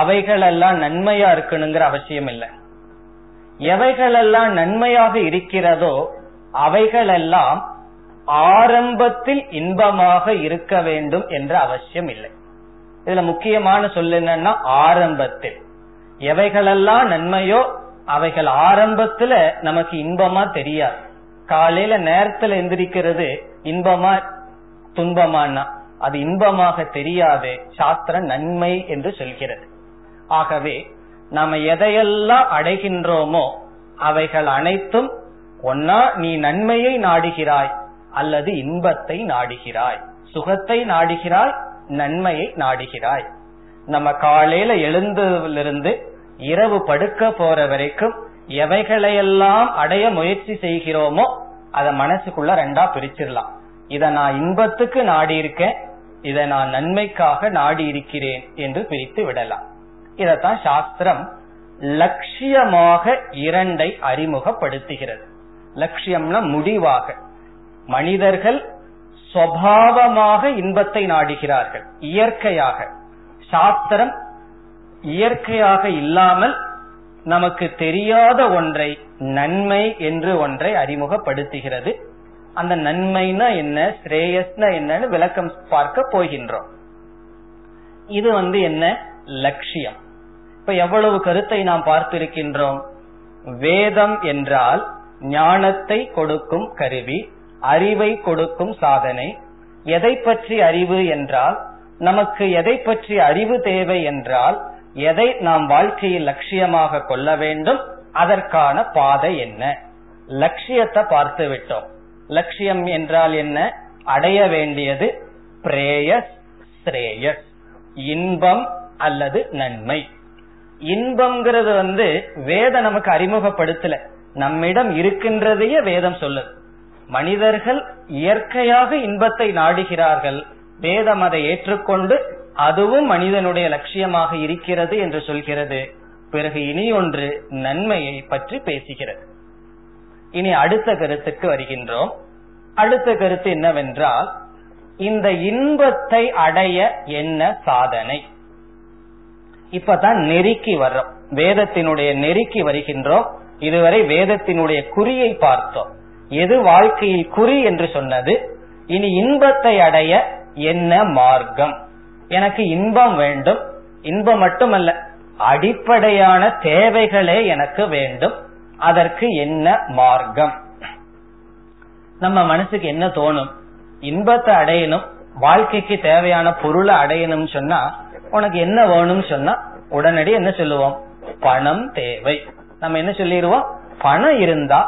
அவைகளெல்லாம் நன்மையா இருக்கணுங்கிற அவசியம் இல்லை. எவைகளெல்லாம் நன்மையாக இருக்கிறதோ அவைகளெல்லாம் ஆரம்பத்தில் இன்பமாக இருக்க வேண்டும் என்ற அவசியம் இல்லை. இதுல முக்கியமான சொல் என்னன்னா ஆரம்பத்தில். எவைகளெல்லாம் நன்மையோ அவைகள் ஆரம்பத்துல நமக்கு இன்பமா தெரியாது. காலையில நேரத்துல எந்திரிக்கிறது இன்பமா துன்பமானா அது இன்பமாக தெரியாது. சாஸ்திரம் நன்மை என்று சொல்கிறது. ஆகவே நாம எதையெல்லாம் அடைகின்றோமோ அவைகள் அனைத்தும் ஒன்னா நீ நன்மையை நாடுகிறாய் அல்லது இன்பத்தை நாடுகிறாய், சுகத்தை நாடுகிறாய், நன்மையை நாடுகிறாய். நம்ம காலையில எழுந்ததிலிருந்து இரவு படுக்க போற வரைக்கும் எவைகளையெல்லாம் அடைய முயற்சி செய்கிறோமோ அதை மனசுக்குள்ள ரெண்டா பிரிச்சிடலாம். இத நான் இன்பத்துக்கு நாடி இருக்கேன், இதை நான் நன்மைக்காக நாடி இருக்கிறேன் என்று பிரித்து விடலாம். இதத்தான் சாஸ்திரம் லட்சியமாக இரண்டை அறிமுகப்படுத்துகிறது. லட்சியம்னா முடிவாக. மனிதர்கள் சுபாவமாக இன்பத்தை நாடுகிறார்கள் இயற்கையாக. சாஸ்திரம் இயற்கையாக இல்லாமல் நமக்கு தெரியாத ஒன்றை, நன்மை என்று ஒன்றை அறிமுகப்படுத்துகிறது. அந்த நன்மைனா என்ன, ஸ்ரேயஸ்னா என்னன்னு விளக்கம் பார்க்க போகின்றோம். இது வந்து என்ன லட்சியம். இப்ப எவ்வளவு கருத்தை நாம் பார்த்திருக்கின்றோம். வேதம் என்றால் ஞானத்தை கொடுக்கும் கருவி, அறிவை கொடுக்கும் சாதனை. எதை பற்றி அறிவு என்றால், நமக்கு எதை பற்றி அறிவு தேவை என்றால், எதை நாம் வாழ்க்கையில் லட்சியமாக கொள்ள வேண்டும், அதற்கான பாதை என்ன. லட்சியத்தை பார்த்து விட்டோம். லட்சியம் என்றால் என்ன, அடைய வேண்டியது பிரேயஸ் ஸ்ரேயஸ், இன்பம் அல்லது நன்மை. இன்பம்ங்கிறது வந்து வேதம் நமக்கு அறிமுகப்படுத்தல, நம்மிடம் இருக்கின்றதையே வேதம் சொல்லுது. மனிதர்கள் இயற்கையாக இன்பத்தை நாடுகிறார்கள், வேதம் அதை ஏற்றுக்கொண்டு அதுவும் மனிதனுடைய லட்சியமாக இருக்கிறது என்று சொல்கிறது. பிறகு இனி ஒன்று நன்மையை பற்றி பேசுகிறது. இனி அடுத்த கருத்துக்கு வருகின்றோம். அடுத்த கருத்து என்னவென்றால், இந்த இன்பத்தை அடைய என்ன சாதனை. இப்பதான் நெருக்கி வர்றோம், வேதத்தினுடைய நெருக்கி வருகின்றோம். இதுவரை வேதத்தினுடைய குறியை பார்த்தோம், எது வாழ்க்கையில் குறி என்று சொன்னது. இனி இன்பத்தை அடைய என்ன மார்க்கம். எனக்கு இன்பம் வேண்டும், இன்பம் மட்டுமல்ல அடிப்படையான தேவைகளே எனக்கு வேண்டும், அதற்கு என்ன மார்க்கம். நம்ம மனசுக்கு என்ன தோணும், இன்பத்தை அடையணும், வாழ்க்கைக்கு தேவையான பொருளை அடையணும் சொன்னா உனக்கு என்ன வேணும் சொன்னா உடனடி என்ன சொல்லுவோம், பணம் தேவை. நம்ம என்ன சொல்லிடுவோம், பணம் இருந்தா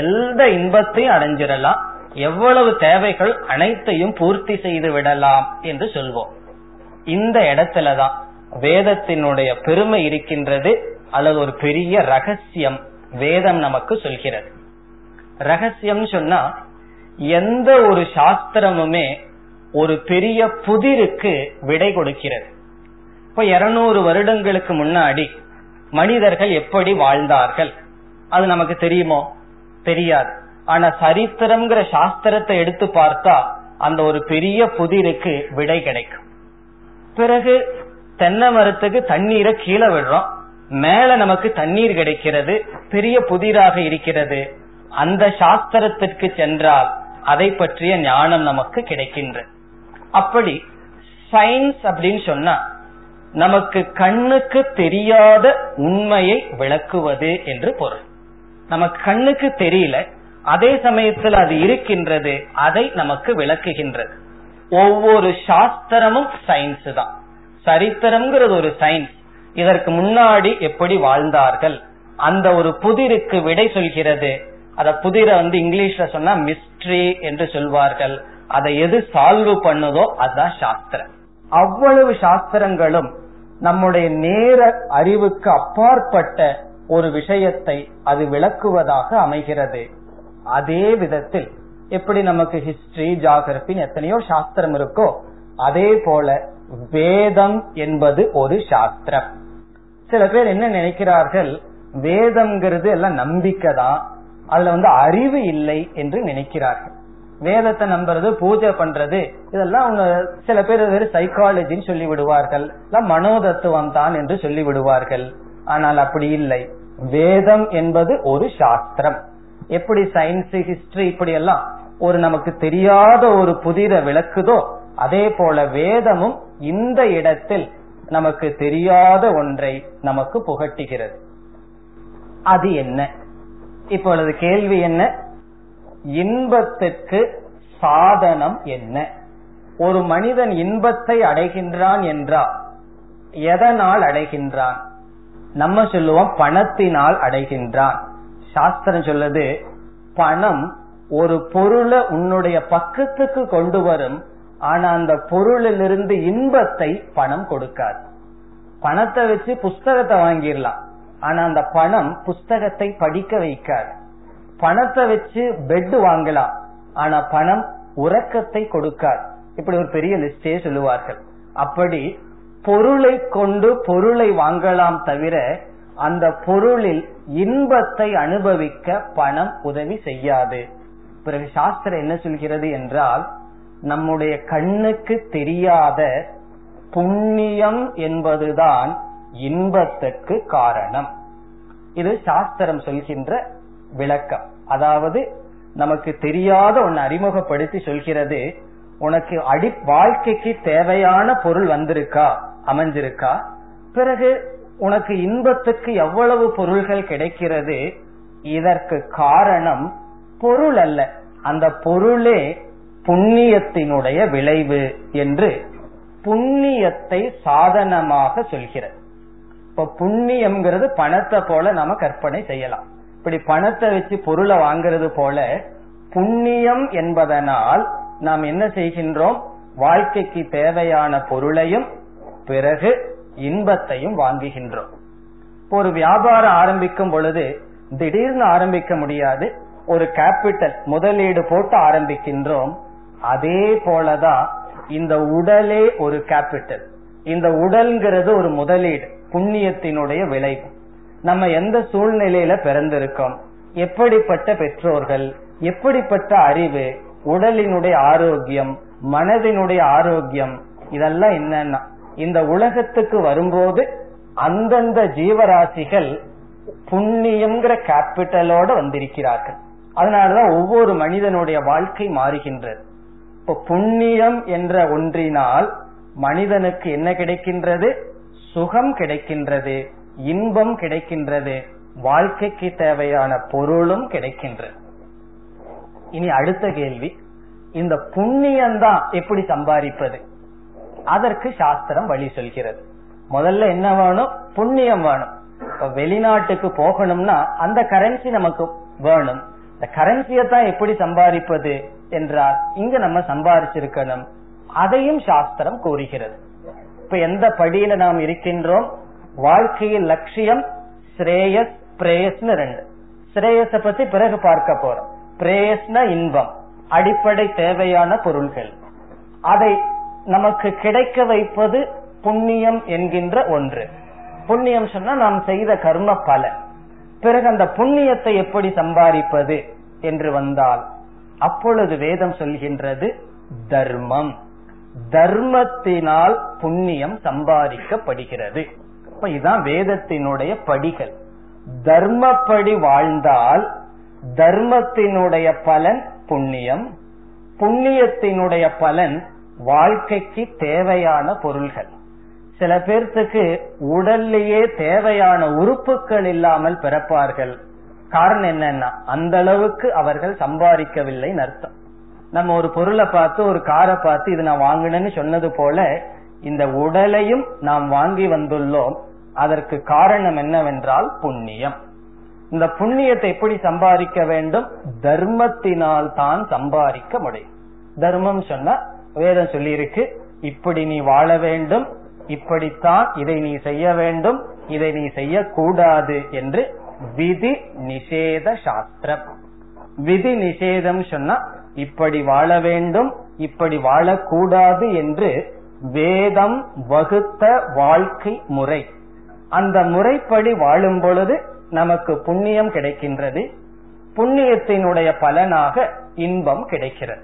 எந்த இன்பத்தையும் அடைஞ்சிடலாம், எவ்வளவு தேவைகள் அனைத்தையும் பூர்த்தி செய்து விடலாம் என்று சொல்வோம். இந்த இடத்துலதான் வேதத்தினுடைய பெருமை இருக்கின்றது, அல்லது ஒரு பெரிய ரகசியம் வேதம் நமக்கு சொல்கிறது. ரகசியம் சொன்னா, எந்த ஒரு சாஸ்திரமுமே ஒரு பெரிய புதிருக்கு விடை கொடுக்கிறது. இப்ப இருநூறு வருடங்களுக்கு முன்னாடி மனிதர்கள் எப்படி வாழ்ந்தார்கள் அது நமக்கு தெரியுமோ? தெரியாது. ஆனா சரித்திரம்ங்கிற சாஸ்திரத்தை எடுத்து பார்த்தா அந்த ஒரு பெரிய புதிருக்கு விடை கிடைக்கும். பிறகு தென்னை மரத்துக்கு தண்ணீரை கீழே விடுறோம், மேல நமக்கு தண்ணீர் கிடைக்கிறது, பெரிய புதிராக இருக்கிறது. அந்த சாஸ்திரத்திற்கு சென்றால் அதை பற்றிய ஞானம் நமக்கு கிடைக்கின்றது. அப்படி சயின்ஸ் அப்படின்னு சொன்னா நமக்கு கண்ணுக்கு தெரியாத உண்மையை விளக்குவது என்று பொருள். நமக்கு கண்ணுக்கு தெரியல, அதே சமயத்தில் அது இருக்கின்றது, அதை நமக்கு விளக்குகின்றது. ஒவ்வொரு சாஸ்திரமும் சயின்ஸ் தான். சரித்திரம்ங்கிறது ஒரு சயின்ஸ். இதற்கு முன்னாடி எப்படி வாழ்ந்தார்கள் அந்த ஒரு புதிருக்கு விடை சொல்கிறது. அத புதிரை வந்து இங்கிலீஷ்ல சொன்னா மிஸ்ட்ரி என்று சொல்வார்கள். அதை எது சால்வ் பண்ணுதோ அதுதான் சாஸ்திரம். அவ்வளவு சாஸ்திரங்களும் நம்முடைய நேர அறிவுக்கு அப்பாற்பட்ட ஒரு விஷயத்தை அது விளக்குவதாக அமைகிறது. அதே விதத்தில் எப்படி நமக்கு ஹிஸ்டரி, ஜியாகிரபின்னு எத்தனையோ சாஸ்திரம் இருக்கோ, அதே போல வேதம் என்பது ஒரு சாஸ்திரம். சில பேர் என்ன நினைக்கிறார்கள், வேதம்ங்கிறது எல்லாம் நம்பிக்கை தான், அதுல வந்து அறிவு இல்லை என்று நினைக்கிறார்கள். வேதத்தை நம்புறது, பூஜை பண்றது, இதெல்லாம் சில பேர் வெறும் சைக்காலஜின்னு சொல்லி விடுவார்கள், மனோ தத்துவம் தான் என்று சொல்லி விடுவார்கள். ஆனால் அப்படி இல்லை. வேதம் என்பது ஒரு சாஸ்திரம். எப்படி சயின்ஸ், ஹிஸ்டரி இப்படி எல்லாம் ஒரு நமக்கு தெரியாத ஒரு புதிரை விளக்குதோ, அதே போல வேதமும் இந்த இடத்தில் நமக்கு தெரியாத ஒன்றை நமக்கு புகட்டுகிறது. அது என்ன? இப்பொழுது கேள்வி என்ன? இன்பத்துக்கு சாதனம் என்ன? ஒரு மனிதன் இன்பத்தை அடைகின்றான் என்றால் எதனால் அடைகின்றான்? நம்ம சொல்லுவோம் பணத்தினால் அடைகின்றான். சாஸ்திரம் சொல்லுது பணம் ஒரு பொருளை உன்னுடைய பக்கத்துக்கு கொண்டு வரும், ஆனா அந்த பொருளிலிருந்து இன்பத்தை பணம் கொடுக்காது. பணத்தை வச்சு புஸ்தகத்தை வாங்கிடலாம், ஆனா அந்த பணம் புஸ்தகத்தை படிக்க வைக்காது. பணத்தை வச்சு பெட் வாங்கலாம், ஆனா பணம் உறக்கத்தை கொடுக்காது. இப்படி ஒரு பெரிய லிஸ்டே சொல்லுவார்கள். அப்படி பொருளை கொண்டு பொருளை வாங்கலாம், தவிர அந்த பொருளில் இன்பத்தை அனுபவிக்க பணம் உதவி செய்யாது. பிறகு சாஸ்திரம் என்ன சொல்கிறது என்றால், நம்முடைய கண்ணுக்கு தெரியாத புண்ணியம் என்பதுதான் இன்பத்துக்கு காரணம். இது சாஸ்திரம் சொல்கின்ற விளக்கம். அதாவது நமக்கு தெரியாத ஒன்னு அறிமுகப்படுத்தி சொல்கிறது. உனக்கு அடி வாழ்க்கைக்கு தேவையான பொருள் வந்திருக்கா, அமைஞ்சிருக்கா? பிறகு உனக்கு இன்பத்துக்கு எவ்வளவு பொருள்கள் கிடைக்கிறது? இதற்கு காரணம் பொருள் அல்ல, அந்த பொருளே புண்ணியத்தினுடைய விளைவு என்று புண்ணியத்தை சாதனமாக சொல்கிறது. இப்ப புண்ணியம்ங்கிறது பணத்தை போல நாம கற்பனை செய்யலாம். இப்படி பணத்தை வச்சு பொருளை வாங்கிறது போல புண்ணியம் என்பதனால் நாம் என்ன செய்கின்றோம்? வாழ்க்கைக்கு தேவையான பொருளையும் பிறகு இன்பத்தையும் வாங்குகின்றோம். ஒரு வியாபாரம் ஆரம்பிக்கும் பொழுது திடீர்னு ஆரம்பிக்க முடியாது. ஒரு கேபிட்டல் முதலீடு போட்டு ஆரம்பிக்கின்றோம். அதே போலதான் இந்த உடலே ஒரு கேபிட்டல். இந்த உடல்ங்கிறது ஒரு முதலீடு, புண்ணியத்தினுடைய விளைவு. நம்ம எந்த சூழ்நிலையில பிறந்திருக்கோம், எப்படிப்பட்ட பெற்றோர்கள், எப்படிப்பட்ட அறிவு, உடலினுடைய ஆரோக்கியம், மனதினுடைய ஆரோக்கியம், இதெல்லாம் என்னன்னா இந்த உலகத்துக்கு வரும்போது அந்தந்த ஜீவராசிகள் புண்ணியம்ங்கிற கேபிட்டலோட வந்திருக்கிறார்கள். அதனாலதான் ஒவ்வொரு மனிதனுடைய வாழ்க்கை மாறுகின்றது. இப்போ புண்ணியம் என்ற ஒன்றினால் மனிதனுக்கு என்ன கிடைக்கின்றது? சுகம் கிடைக்கின்றது, இன்பம் கிடைக்கின்றது, வாழ்க்கைக்கு தேவையான பொருளும் கிடைக்கின்றது. இனி அடுத்த கேள்வி, இந்த புண்ணியம்தான் எப்படி சம்பாதிப்பது? அதற்கு சாஸ்திரம் வழி சொல்கிறது. முதல்ல என்ன வேணும்? புண்ணியம் வேணும். இப்ப வெளிநாட்டுக்கு போகணும்னா அந்த கரன்சி நமக்கு வேணும். இந்த கரன்சியத்தான் எப்படி சம்பாதிப்பது என்றால் இங்க நம்ம சம்பாதிச்சிருக்கணும். அதையும் சாஸ்திரம் கூறுகிறது. இப்ப எந்த படியில நாம் இருக்கின்றோம்? வாழ்க்கையில் லட்சியம் ஸ்ரேயஸ், பிரேயஸ்னு ரெண்டு. ஸ்ரேயஸை பத்தி பிறகு பார்க்க போறோம். பிரேயஸ்னா இன்பம், அடிப்படை தேவையான பொருள்கள். அதை நமக்கு கிடைக்க வைப்பது புண்ணியம் என்கின்ற ஒன்று. புண்ணியம் சொன்னா நாம் செய்த கர்ம பலன். பிறகு அந்த புண்ணியத்தை எப்படி சம்பாதிப்பது என்று வந்தால் அப்பொழுது வேதம் சொல்கின்றது தர்மம். தர்மத்தினால் புண்ணியம் சம்பாதிக்கப்படுகிறது. அப்ப இதுதான் வேதத்தினுடைய படிகள். தர்மப்படி வாழ்ந்தால் தர்மத்தினுடைய பலன் புண்ணியம், புண்ணியத்தினுடைய பலன் வாழ்க்கைக்கு தேவையான பொருள்கள். சில பேர்த்துக்கு உடல்லேயே தேவையான உறுப்புகள் இல்லாமல் பிறப்பார்கள். காரணம் என்னன்னா அந்த அளவுக்கு அவர்கள் சம்பாதிக்கவில்லை அர்த்தம். நம்ம ஒரு பொருளை பார்த்து, ஒரு காரை பார்த்து இது நான் வாங்கினேன்னு சொன்னது போல இந்த உடலையும் நாம் வாங்கி வந்துள்ளோம். அதற்கு காரணம் என்னவென்றால் புண்ணியம். இந்த புண்ணியத்தை எப்படி சம்பாதிக்க வேண்டும்? தர்மத்தினால் தான் சம்பாதிக்க முடியும். தர்மம் சொன்னா வேதம் சொல்லியிருக்கு, இப்படி நீ வாழ வேண்டும், இப்படித்தான் இதை நீ செய்ய வேண்டும், இதை நீ செய்யக்கூடாது என்று விதி நிஷேத சாஸ்திரம். விதி நிஷேதம் சொன்னா இப்படி வாழ வேண்டும், இப்படி வாழக்கூடாது என்று வேதம் வகுத்த வாழ்க்கை முறை. அந்த முறைப்படி வாழும் பொழுது நமக்கு புண்ணியம் கிடைக்கின்றது. புண்ணியத்தினுடைய பலனாக இன்பம் கிடைக்கிறது.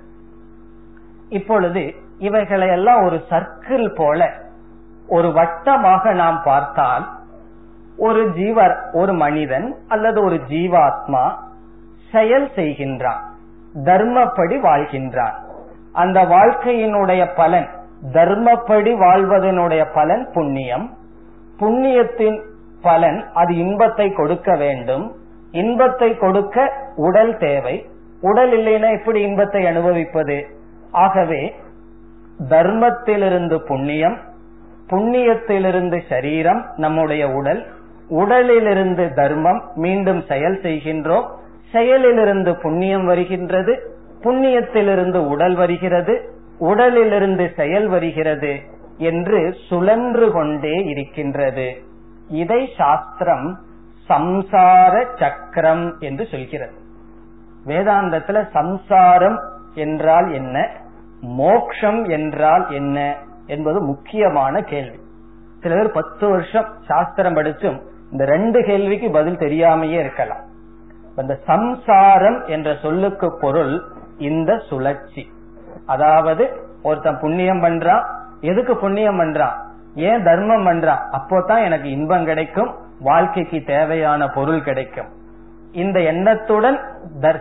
இப்பொழுது இவைகளையெல்லாம் ஒரு சர்க்கிள் போல, ஒரு வட்டமாக நாம் பார்த்தால், ஒரு ஜீவர், ஒரு மனிதன் அல்லது ஒரு ஜீவாத்மா செயல் செய்கின்றான், தர்மப்படி வாழ்கின்றான். அந்த வாழ்க்கையினுடைய பலன், தர்மப்படி வாழ்வதனுடைய பலன் புண்ணியம். புண்ணியத்தின் பலன் அது இன்பத்தை கொடுக்க வேண்டும். இன்பத்தை கொடுக்க உடல் தேவை. உடல் இல்லைன்னா எப்படி இன்பத்தை அனுபவிப்பது? ஆகவே தர்மத்திலிருந்து புண்ணியம், புண்ணியத்திலிருந்து சரீரம், நம்முடைய உடல், உடலிலிருந்து தர்மம், மீண்டும் செயல் செய்கின்றோம், செயலிலிருந்து புண்ணியம் வருகின்றது, புண்ணியத்திலிருந்து உடல் வருகிறது, உடலிலிருந்து செயல் வருகிறது என்று சுழன்று கொண்டே இருக்கின்றது. இதை சாஸ்திரம் சம்சார சக்கரம் என்று சொல்கிறது. வேதாந்தத்துல சம்சாரம் என்றால் என்ன, மோக்ஷம் என்றால் என்ன என்பது முக்கியமான கேள்வி. சில பேர் பத்து வருஷம் சாஸ்திரம் படிச்சும் இந்த ரெண்டு கேள்விக்கு பதில் தெரியாமையே இருக்கலாம். இந்த சம்சாரம் என்ற சொல்லுக்கு பொருள் இந்த சுழற்சி. அதாவது ஒருத்தன் புண்ணியம் பண்றான். எதுக்கு புண்ணியம் பண்றான்? ஏன் தர்மம் பண்றான்? அப்போதான் எனக்கு இன்பம் கிடைக்கும், வாழ்க்கைக்கு தேவையான பொருள் கிடைக்கும். இந்த எண்ணத்துடன்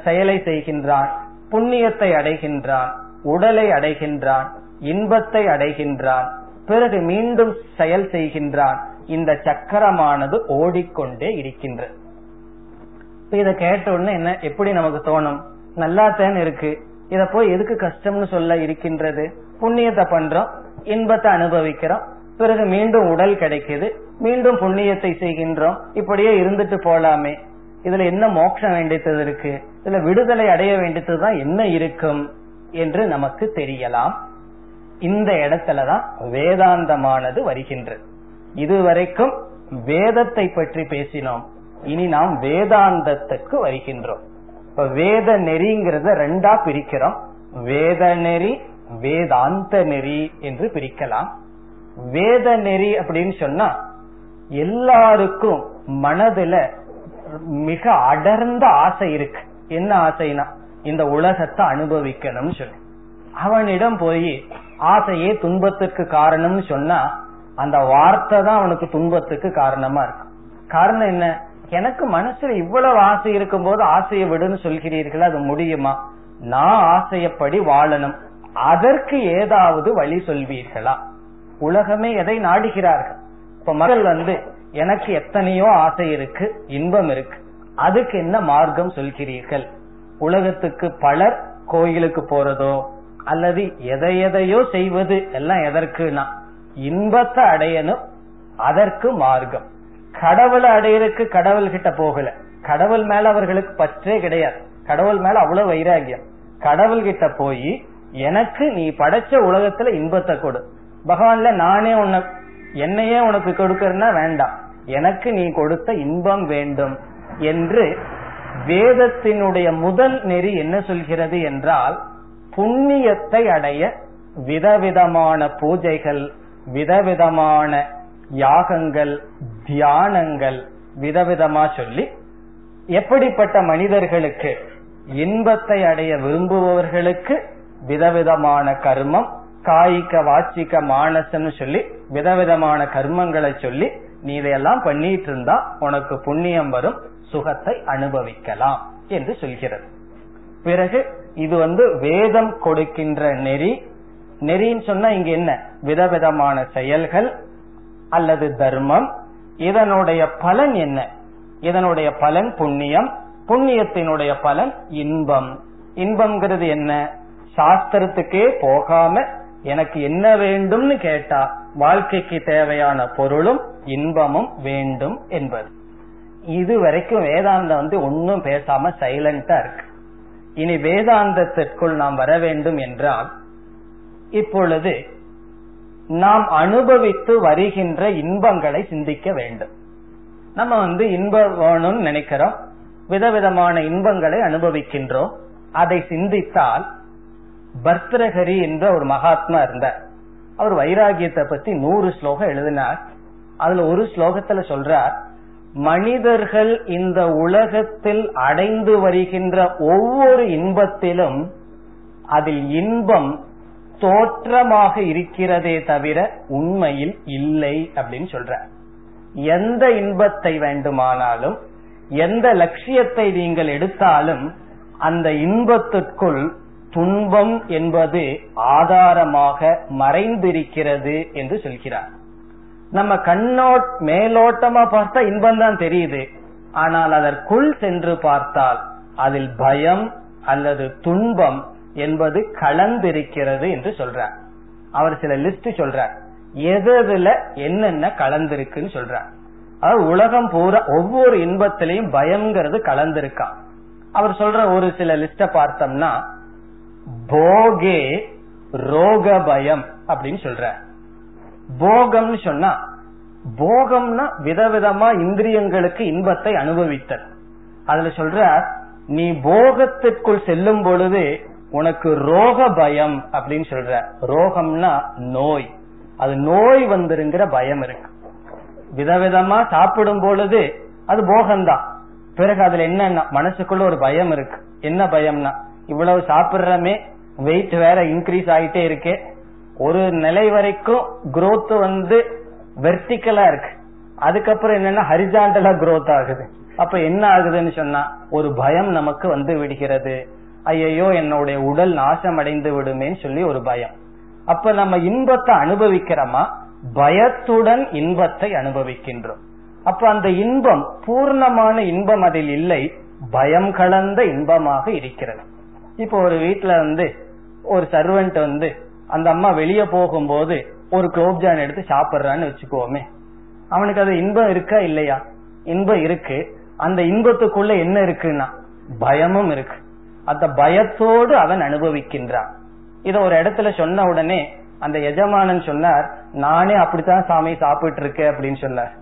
செயலை செய்கின்றான், புண்ணியத்தை அடைகின்றான், உடலை அடைகின்றான், இன்பத்தை அடைகின்றான், பிறகு மீண்டும் செயல் செய்கின்றான். இந்த சக்கரமானது ஓடிக்கொண்டே இருக்கின்றது. இதை கேட்ட உடனே என்ன, எப்படி நமக்கு தோணும்? நல்லா தான் இருக்கு, இத போய் எதுக்கு கஷ்டம்னு சொல்ல இருக்கின்றது? புண்ணியத்தை பண்றோம், இன்பத்தை அனுபவிக்கிறோம், பிறகு மீண்டும் உடல் கிடைக்குது, மீண்டும் புண்ணியத்தை செய்கின்றோம், இப்படியே இருந்துட்டு போலாமே. இதுல என்ன மோட்சம் வேண்டியது இருக்கு? இதுல விடுதலை அடைய வேண்டியதுதான் என்ன இருக்கும் என்று நமக்கு தெரியலாம். இந்த இடத்துலதான் வேதாந்தமானது வருகின்றது. இதுவரைக்கும் வேதத்தை பற்றி பேசினோம், இனி நாம் வேதாந்தத்துக்கு வருகின்றோம். இப்ப வேத நெறிங்கிறத ரெண்டா பிரிக்கிறோம். வேத நெறி, வேதாந்த நெறி என்று பிரிக்கலாம். வேத நெறி அப்படின்னு சொன்னா எல்லாருக்கும் மனதுல மிக அடர்ந்த ஆசை இருக்கு. என்ன ஆசைனா இந்த உலகத்தை அனுபவிக்கணும்னு சொல்லி அவனிடம் போய் ஆசையே துன்பத்துக்கு காரணம்னு சொன்னா அந்த வார்த்தை தான் அவனுக்கு துன்பத்துக்கு காரணமா இருக்கு. காரணம் என்ன, எனக்கு மனசுல இவ்வளவு ஆசை இருக்கும் போது ஆசையை விடுன்னு சொல்கிறீர்கள், அது முடியுமா? நான் ஆசையப்படி வாழணும், அதற்கு ஏதாவது வழி சொல்வீர்களா? உலகமே எதை நாடுகிறார்கள்? இப்ப மக்கள் வந்து எனக்கு எத்தனையோ ஆசை இருக்கு, இன்பம் இருக்கு, அதுக்கு என்ன மார்க்கம் சொல்கிறீர்கள்? உலகத்துக்கு பலர் கோயிலுக்கு போறதோ அல்லது எதை எதையோ செய்வது எல்லாம் எதற்குனா இன்பத்தை அடையணும், அதற்கு மார்க்கம். கடவுளை அடையறதுக்கு கடவுள்கிட்ட போகல, கடவுள் மேல அவர்களுக்கு பற்றே கிடையாது, கடவுள் மேல அவ்வளவு வைராகியம். கடவுள்கிட்ட போய் எனக்கு நீ படைச்ச உலகத்துல இன்பத்தை கொடு, பகவான்ல நானே உன்னை என்னையே உனக்கு கொடுக்கறனா வேண்டாம், எனக்கு நீ கொடுத்த இன்பம் வேண்டும் என்று வேதத்தினுடைய முதல் நெறி என்ன சொல்கிறது என்றால் புண்ணியத்தை அடைய விதவிதமான பூஜைகள், விதவிதமான யாகங்கள், தியானங்கள் விதவிதமா சொல்லி, எப்படிப்பட்ட மனிதர்களுக்கு, இன்பத்தை அடைய விரும்புபவர்களுக்கு விதவிதமான கர்மம், காய்க வாச்சிக்க மானசன்னு சொல்லி விதவிதமான கர்மங்களை சொல்லி, நீ இதையெல்லாம் பண்ணிட்டு இருந்தா உனக்கு புண்ணியம் வரும், சுகத்தை அனுபவிக்கலாம் என்று சொல்கிறது. பிறகு இது வந்து வேதம் கொடுக்கின்ற நெறி. நெறின்னு சொன்னா இங்க என்ன, விதவிதமான செயல்கள் அல்லது தர்மம், இதனுடைய பலன் என்ன, இதனுடைய பலன் புண்ணியம், புண்ணியத்தினுடைய பலன் இன்பம். இன்பம்ங்கிறது என்ன, சாஸ்திரத்துக்கே போகாம எனக்கு என்ன வேண்டும்னு கேட்டா வாழ்க்கைக்கு தேவையான பொருளும் இன்பமும் வேண்டும் என்பது. இது வரைக்கும் வேதாந்தம் வந்து ஒன்னும் பேசாம சைலண்டா இருக்கு. இனி வேதாந்தத்திற்குள் நாம் வர வேண்டும் என்றால், இப்பொழுது நாம் அனுபவித்து வருகின்ற இன்பங்களை சிந்திக்க வேண்டும். நம்ம வந்து இன்பம் வேணும்னு நினைக்கிறோம், விதவிதமான இன்பங்களை அனுபவிக்கின்றோம். அதை சிந்தித்தால், பர்த்ரஹரி என்ற ஒரு மகாத்மா இருந்தார். அவர் வைராகியத்தை பத்தி நூறு ஸ்லோகம் எழுதினார். அதுல ஒரு ஸ்லோகத்துல சொல்றார், மனிதர்கள் இந்த உலகத்தில் அடைந்து வருகின்ற ஒவ்வொரு இன்பத்திலும் அதில் இன்பம் தோற்றமாக இருக்கிறதே தவிர உண்மையில் இல்லை அப்படின்னு சொல்றார். எந்த இன்பத்தை வேண்டுமானாலும், எந்த லட்சியத்தை நீங்கள் எடுத்தாலும், அந்த இன்பத்திற்குள் துன்பம் என்பது ஆதாரமாக மறைந்திருக்கிறது என்று சொல்கிறார். நம்ம கண்ணோட் மேலோட்டமா பார்த்தா இன்பம் தான் தெரியுது, ஆனால் அதற்குள் சென்று பார்த்தால் அதில் பயம் அல்லது துன்பம் என்பது கலந்திருக்கிறது என்று சொல்றார். அவர் சில லிஸ்ட் சொல்றார், எதுல என்னென்ன கலந்திருக்குன்னு சொல்றார். அதாவது உலகம் பூரா ஒவ்வொரு இன்பத்திலையும் பயம்ங்கிறது கலந்திருக்கா. அவர் சொல்ற ஒரு சில லிஸ்ட பார்த்தோம்னா, போகே ரோக பயம் அப்படின்னு சொல்ற. போகம்னு சொன்னா, போகம்னா விதவிதமா இந்திரியங்களுக்கு இன்பத்தை அனுபவித்தல். அதுல சொல்ற, நீ போகத்திற்குள் செல்லும் பொழுது உனக்கு ரோக பயம் அப்படின்னு சொல்ற. ரோகம்னா நோய், அது நோய் வந்துருங்கிற பயம் இருக்கு. விதவிதமா சாப்பிடும் பொழுது அது போகம்தான். பிறகு அதுல என்னன்னா, மனசுக்குள்ள ஒரு பயம் இருக்கு. என்ன பயம்னா, இவ்வளவு சாப்பிடுறமே, வெயிட் வேற இன்க்ரீஸ் ஆகிட்டே இருக்கு, ஒரு நிலை வரைக்கும் குரோத் வந்து வெர்டிக்கலா இருக்கு, அதுக்கப்புறம் என்னன்னா ஹரிசாண்டலா குரோத் ஆகுது. அப்ப என்ன ஆகுதுன்னு சொன்னா, ஒரு பயம் நமக்கு வந்து விடுகிறது. ஐயோ என்னுடைய உடல் நாசம் அடைந்து விடுமேன்னு சொல்லி ஒரு பயம். அப்ப நம்ம இன்பத்தை அனுபவிக்கிறோமா, பயத்துடன் இன்பத்தை அனுபவிக்கின்றோம். அப்ப அந்த இன்பம் பூர்ணமான இன்பம் அதில் இல்லை, பயம் கலந்த இன்பமாக இருக்கிறது. இப்போ ஒரு வீட்டுல வந்து ஒரு சர்வெண்ட் வந்து, அந்த அம்மா வெளியே போகும்போது ஒரு குலோப்ஜான் எடுத்து சாப்பிடுறான்னு வச்சுக்கோமே, அவனுக்கு அது இன்பம் இருக்கா இல்லையா? இன்பம் இருக்கு. அந்த இன்பத்துக்குள்ள என்ன இருக்குன்னா பயமும் இருக்கு. அந்த பயத்தோடு அவன் அனுபவிக்கின்றான். இத ஒரு இடத்துல சொன்ன உடனே அந்த எஜமானன் சொன்னார், நானே அப்படித்தான் சாமி சாப்பிட்டு இருக்கேன் அப்படின்னு சொன்னார்.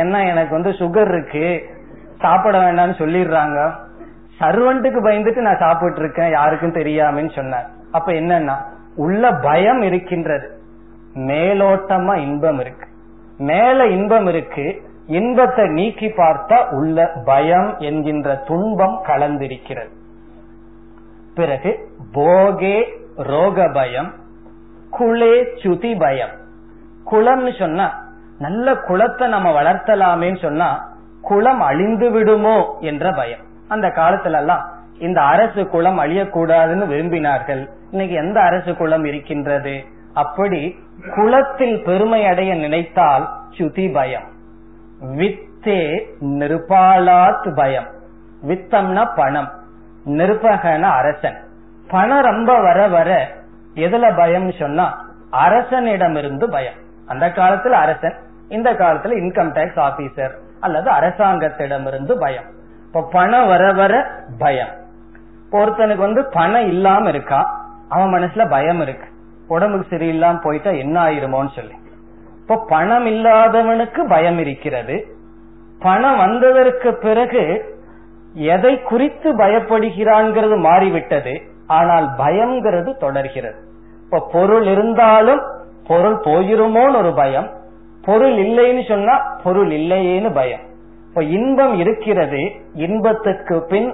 ஏன்னா எனக்கு வந்து சுகர் இருக்கு, சாப்பிட வேண்டாம்னு சொல்லிடுறாங்க, சர்வன்ட்டுக்கு பயந்துட்டு நான் சாப்பிட்டு இருக்கேன் யாருக்கும் தெரியாமன்னு சொன்னார். அப்ப என்னன்னா, உள்ள பயம் இருக்கின்றது, மேலோட்டமா இன்பம் இருக்கு, மேல இன்பம் இருக்கு. இன்பத்தை நீக்கி பார்த்தா உள்ள பயம் என்கின்ற துன்பம் கலந்திருக்கிறது. பிறகு போகே ரோக பயம், குளே சுதி பயம். குளம்னு சொன்னா, நல்ல குளத்தை நம்ம வளர்த்தலாமேன்னு சொன்னா குளம் அழிந்து விடுமோ என்ற பயம். அந்த காலத்துல எல்லாம் இந்த அரசு குளம் அழியக்கூடாதுன்னு விரும்பினார்கள். இன்னைக்கு எந்த அரசு குளம் இருக்கின்றது? அப்படி குளத்தில் பெருமை அடைய நினைத்தால் சுதி பயம். வித்தே நிருபாலாத் பயம். வித்தம்னா பணம், நிருபகன அரசன். பணம் ரொம்ப வர வர எதுல பயம் சொன்னா அரசனிடமிருந்து பயம். அந்த காலத்துல அரசன், இந்த காலத்துல இன்கம் டாக்ஸ் ஆபீசர் அல்லது அரசாங்கத்திடமிருந்து பயம். இப்ப பணம் வர வர பயம். ஒருத்தனுக்கு வந்து பணம் இல்லாம இருக்கா, அவன் மனசுல பயம் இருக்கு, உடம்புக்கு சரியில்லாம போயிட்டா என்ன ஆயிருமோன்னு சொல்லி. இப்ப பணம் இல்லாதவனுக்கு பயம் இருக்கிறது. பணம் வந்ததற்கு பிறகு எதை குறித்து பயப்படுகிறான்ங்கிறது மாறிவிட்டது, ஆனால் பயம்ங்கிறது தொடர்கிறது. இப்ப பொருள் இருந்தாலும் பொருள் போயிருமோன்னு ஒரு பயம், பொருள் இல்லைன்னு சொன்னா பொருள் இல்லையேன்னு பயம். இப்ப இன்பம் இருக்கிறது, இன்பத்துக்கு பின்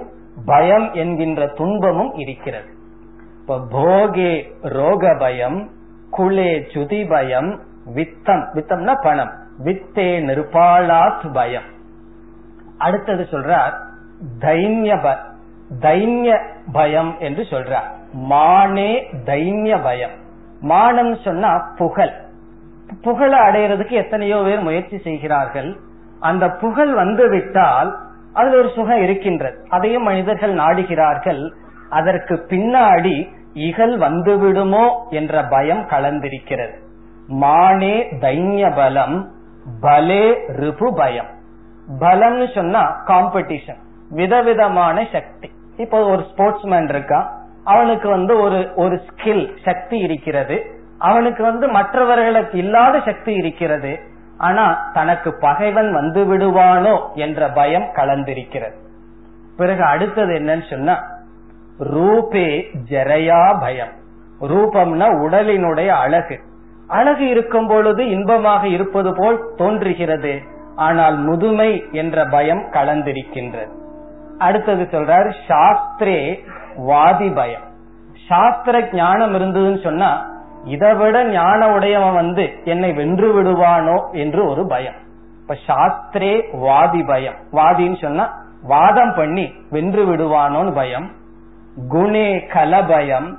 பயம் என்கின்ற துன்பமும் இருக்கிறது. இப்ப போகே ரோக பயம், குளே சுதி பயம், வித்தம், வித்தம்னா பணம், வித்தே நிருபாலாத் பயம். அடுத்தது சொல்றார் தைன்ய தைன்ய பயம் என்று சொல்றார். மானே தைன்ய பயம். மானம் சொன்னா புகழ். புகழை அடையிறதுக்கு எத்தனையோ பேர் முயற்சி செய்கிறார்கள். அந்த புகழ் வந்து விட்டால் அதுல ஒரு சுகம் இருக்கின்றது, அதையும் மனிதர்கள் நாடுகிறார்கள். அதற்கு பின்னாடி இகல் வந்துவிடுமோ என்ற பயம் கலந்திருக்கிறது. மானே தைன்ய பலம், பலே ரிபு பயம். பலம்னு சொன்னா காம்படிஷன், விதவிதமான சக்தி. இப்போ ஒரு ஸ்போர்ட்ஸ்மேன் இருக்கான், அவனுக்கு வந்து ஒரு ஒரு ஸ்கில் சக்தி இருக்கிறது, அவனுக்கு வந்து மற்றவர்களுக்கு இல்லாத சக்தி இருக்கிறது. ஆனா தனக்கு பகைவன் வந்து விடுவானோ என்ற பயம் கலந்திருக்கிறது. பிறகு அடுத்தது என்னன்னு சொன்னா ரூபே ஜரையா பயம். ரூபம்னா உடலினுடைய அழகு. அழகு இருக்கும் பொழுது இன்பமாக இருப்பது போல் தோன்றுகிறது, ஆனால் முதுமை என்ற பயம் கலந்திருக்கின்றது. அடுத்தது சொல்றார் சாஸ்திரே வாதி பயம். சாஸ்திர ஞானம் இருந்ததுன்னு சொன்னா இதை விட ஞான உடையவன் வந்து என்னை வென்று விடுவானோ என்று ஒரு பயம். இப்ப சாஸ்திரே வாதி பயம். வாதின்னு சொன்னா வாதம் பண்ணி வென்று விடுவானோன்னு பயம். குணே கலபயம்.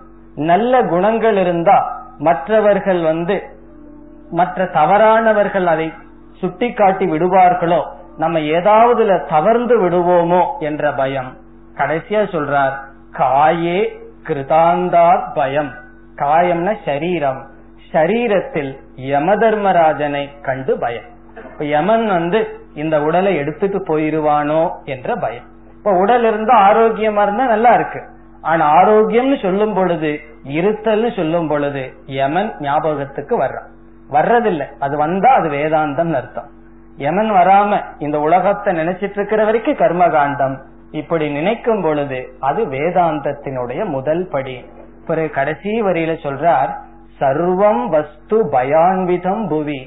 நல்ல குணங்கள் இருந்தா மற்றவர்கள் வந்து மற்ற தவறானவர்கள் அதை சுட்டி காட்டி விடுவார்களோ, நம்ம ஏதாவதுல தவர்ந்து விடுவோமோ என்ற பயம். கடைசியா சொல்றார் காயே கிருதாந்தா பயம். காயம்னா சரீரம், சரீரத்தில் யம தர்மராஜனை கண்டு பயம். இப்ப யமன் வந்து இந்த உடலை எடுத்துட்டு போயிருவானோ என்ற பயம். இப்ப உடல் இருந்தா ஆரோக்கியமா இருந்தா நல்லா இருக்கு, ஆனா ஆரோக்கியம்னு சொல்லும் பொழுது, இருத்தல்னு சொல்லும் பொழுது யமன் ஞாபகத்துக்கு வர்றான். வர்றதில்லை, அது வந்தா அது வேதாந்தம் அர்த்தம். யமன் வராம இந்த உலகத்தை நினைச்சிட்டு இருக்கிற வரைக்கும் கர்மகாண்டம். இப்படி நினைக்கும் பொழுது அது வேதாந்தத்தினுடைய முதல் படி. பிறகு கடைசி வரியில சொல்றார் சர்வம் வஸ்து பயான்விதம் புவி.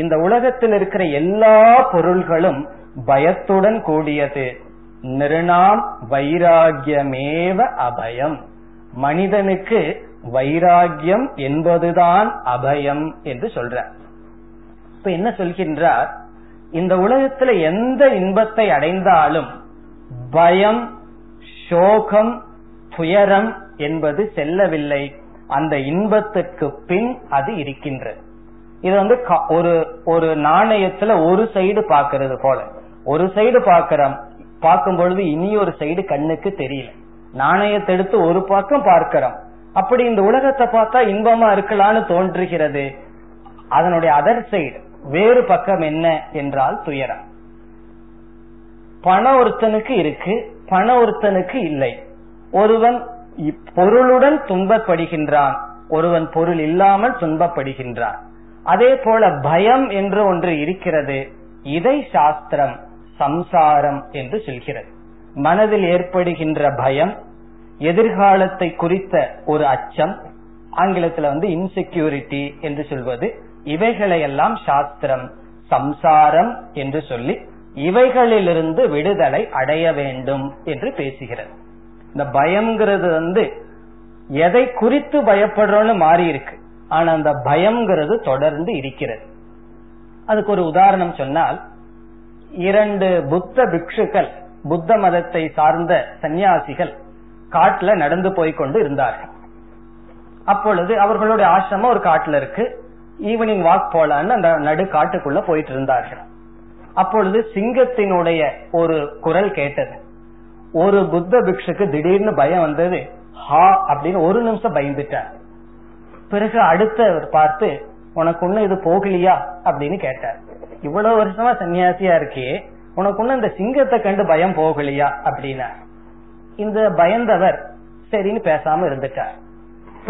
இந்த உலகத்தில் இருக்கிற எல்லா பொருள்களும் பயத்துடன் கூடியது. நிருணாம் வைராகியமேவ அபயம். மனிதனுக்கு வைராகியம் என்பதுதான் அபயம் என்று சொல்றார். இப்ப என்ன சொல்கின்றார், இந்த உலகத்துல எந்த இன்பத்தை அடைந்தாலும் பயம், சோகம், துயரம் என்பது செல்லவில்லை. அந்த இன்பத்துக்கு பின் அது இருக்கின்றது. இது வந்து ஒரு ஒரு நாணயத்துல ஒரு சைடு பாக்கிறது போல. ஒரு சைடு பாக்கிறோம், பார்க்கும் பொழுது இனி ஒரு சைடு கண்ணுக்கு தெரியல. நாணயத்தை எடுத்து ஒரு பக்கம் பார்க்கிறோம். அப்படி இந்த உலகத்தை பார்த்தா இன்பமா இருக்கலான்னு தோன்றுகிறது. அதனுடைய அதர் சைடு, வேறு பக்கம் என்ன என்றால் துயரம். பண ஒருத்தனுக்கு இருக்கு, பண ஒருத்தனுக்கு இல்லை. ஒருவன் பொருளுடன் துன்பப்படுகின்றான், ஒருவன் பொருள் இல்லாமல் துன்பப்படுகின்றான். அதே போல பயம் என்று ஒன்று இருக்கிறது. இதை சாஸ்திரம் சம்சாரம் என்று சொல்கிறது. மனதில் ஏற்படுகின்ற பயம், எதிர்காலத்தை குறித்த ஒரு அச்சம், ஆங்கிலத்தில் வந்து இன்செக்யூரிட்டி என்று சொல்வது, இவைகளையெல்லாம் சாஸ்திரம் சம்சாரம் என்று சொல்லி இவைகளிலிருந்து விடுதலை அடைய வேண்டும் என்று பேசுகிறது. இந்த பயம்ங்கிறது வந்து எதை குறித்து பயப்படுறோன்னு மாறி இருக்கு, ஆனா அந்த பயம்ங்கிறது தொடர்ந்து இருக்கிறது. அதுக்கு ஒரு உதாரணம் சொன்னால், இரண்டு புத்த பிக்ஷுக்கள், புத்த மதத்தை சார்ந்த சன்னியாசிகள் காட்டுல நடந்து போய் கொண்டு இருந்தார்கள். அப்பொழுது அவர்களுடைய ஆசிரமம் ஒரு காட்டுல இருக்கு. ஈவினிங் வாக் போலான்னு அந்த நடு காட்டுக்குள்ள போயிட்டு இருந்தார்கள். அப்பொழுது சிங்கத்தினுடைய ஒரு குரல் கேட்டது. ஒரு புத்த பிக்ஷுக்கு திடீர்னு பயம் வந்தது. ஹா அப்படின்னு ஒரு நிமிஷம் பயந்துட்டார். பிறகு அடுத்தவர் பார்த்து, உனக்கு ஒண்ணு இது போகலையா அப்படின்னு கேட்டார். இவ்வளவு வருஷமா சன்னியாசியா இருக்கே, உனக்கு ஒண்ணு இந்த சிங்கத்தை கண்டு பயம் போகலையா அப்படின்னா இந்த பயந்தவர் சரின்னு பேசாம இருந்துட்டார்.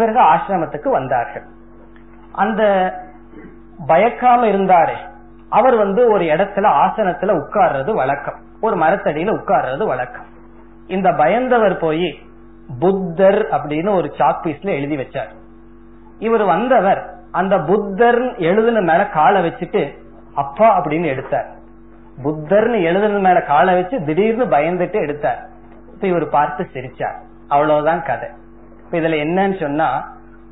பிறகு ஆசிரமத்துக்கு வந்தார்கள். அந்த பயக்காம இருந்தாரே அவர் வந்து ஒரு இடத்துல ஆசனத்துல உட்கார்றது வழக்கம், ஒரு மரத்தடியில உட்கார்றது வழக்கம். இந்த பயந்தவர் போய் புத்தர் அப்படின்னு ஒரு சாக்பீஸ்ல எழுதி வச்சார். இவர் வந்தவர் அந்த புத்தர் எழுதுன மேல காலை வச்சுட்டு அப்பா அப்படின்னு எடுத்தார். புத்தர்னு எழுதுன மேல காலை வச்சு திடீர்னு பயந்துட்டு எடுத்தார். இப்ப இவர் பார்த்து சிரிச்சார். அவ்வளவுதான் கதை. இப்ப இதுல என்னன்னு சொன்னா,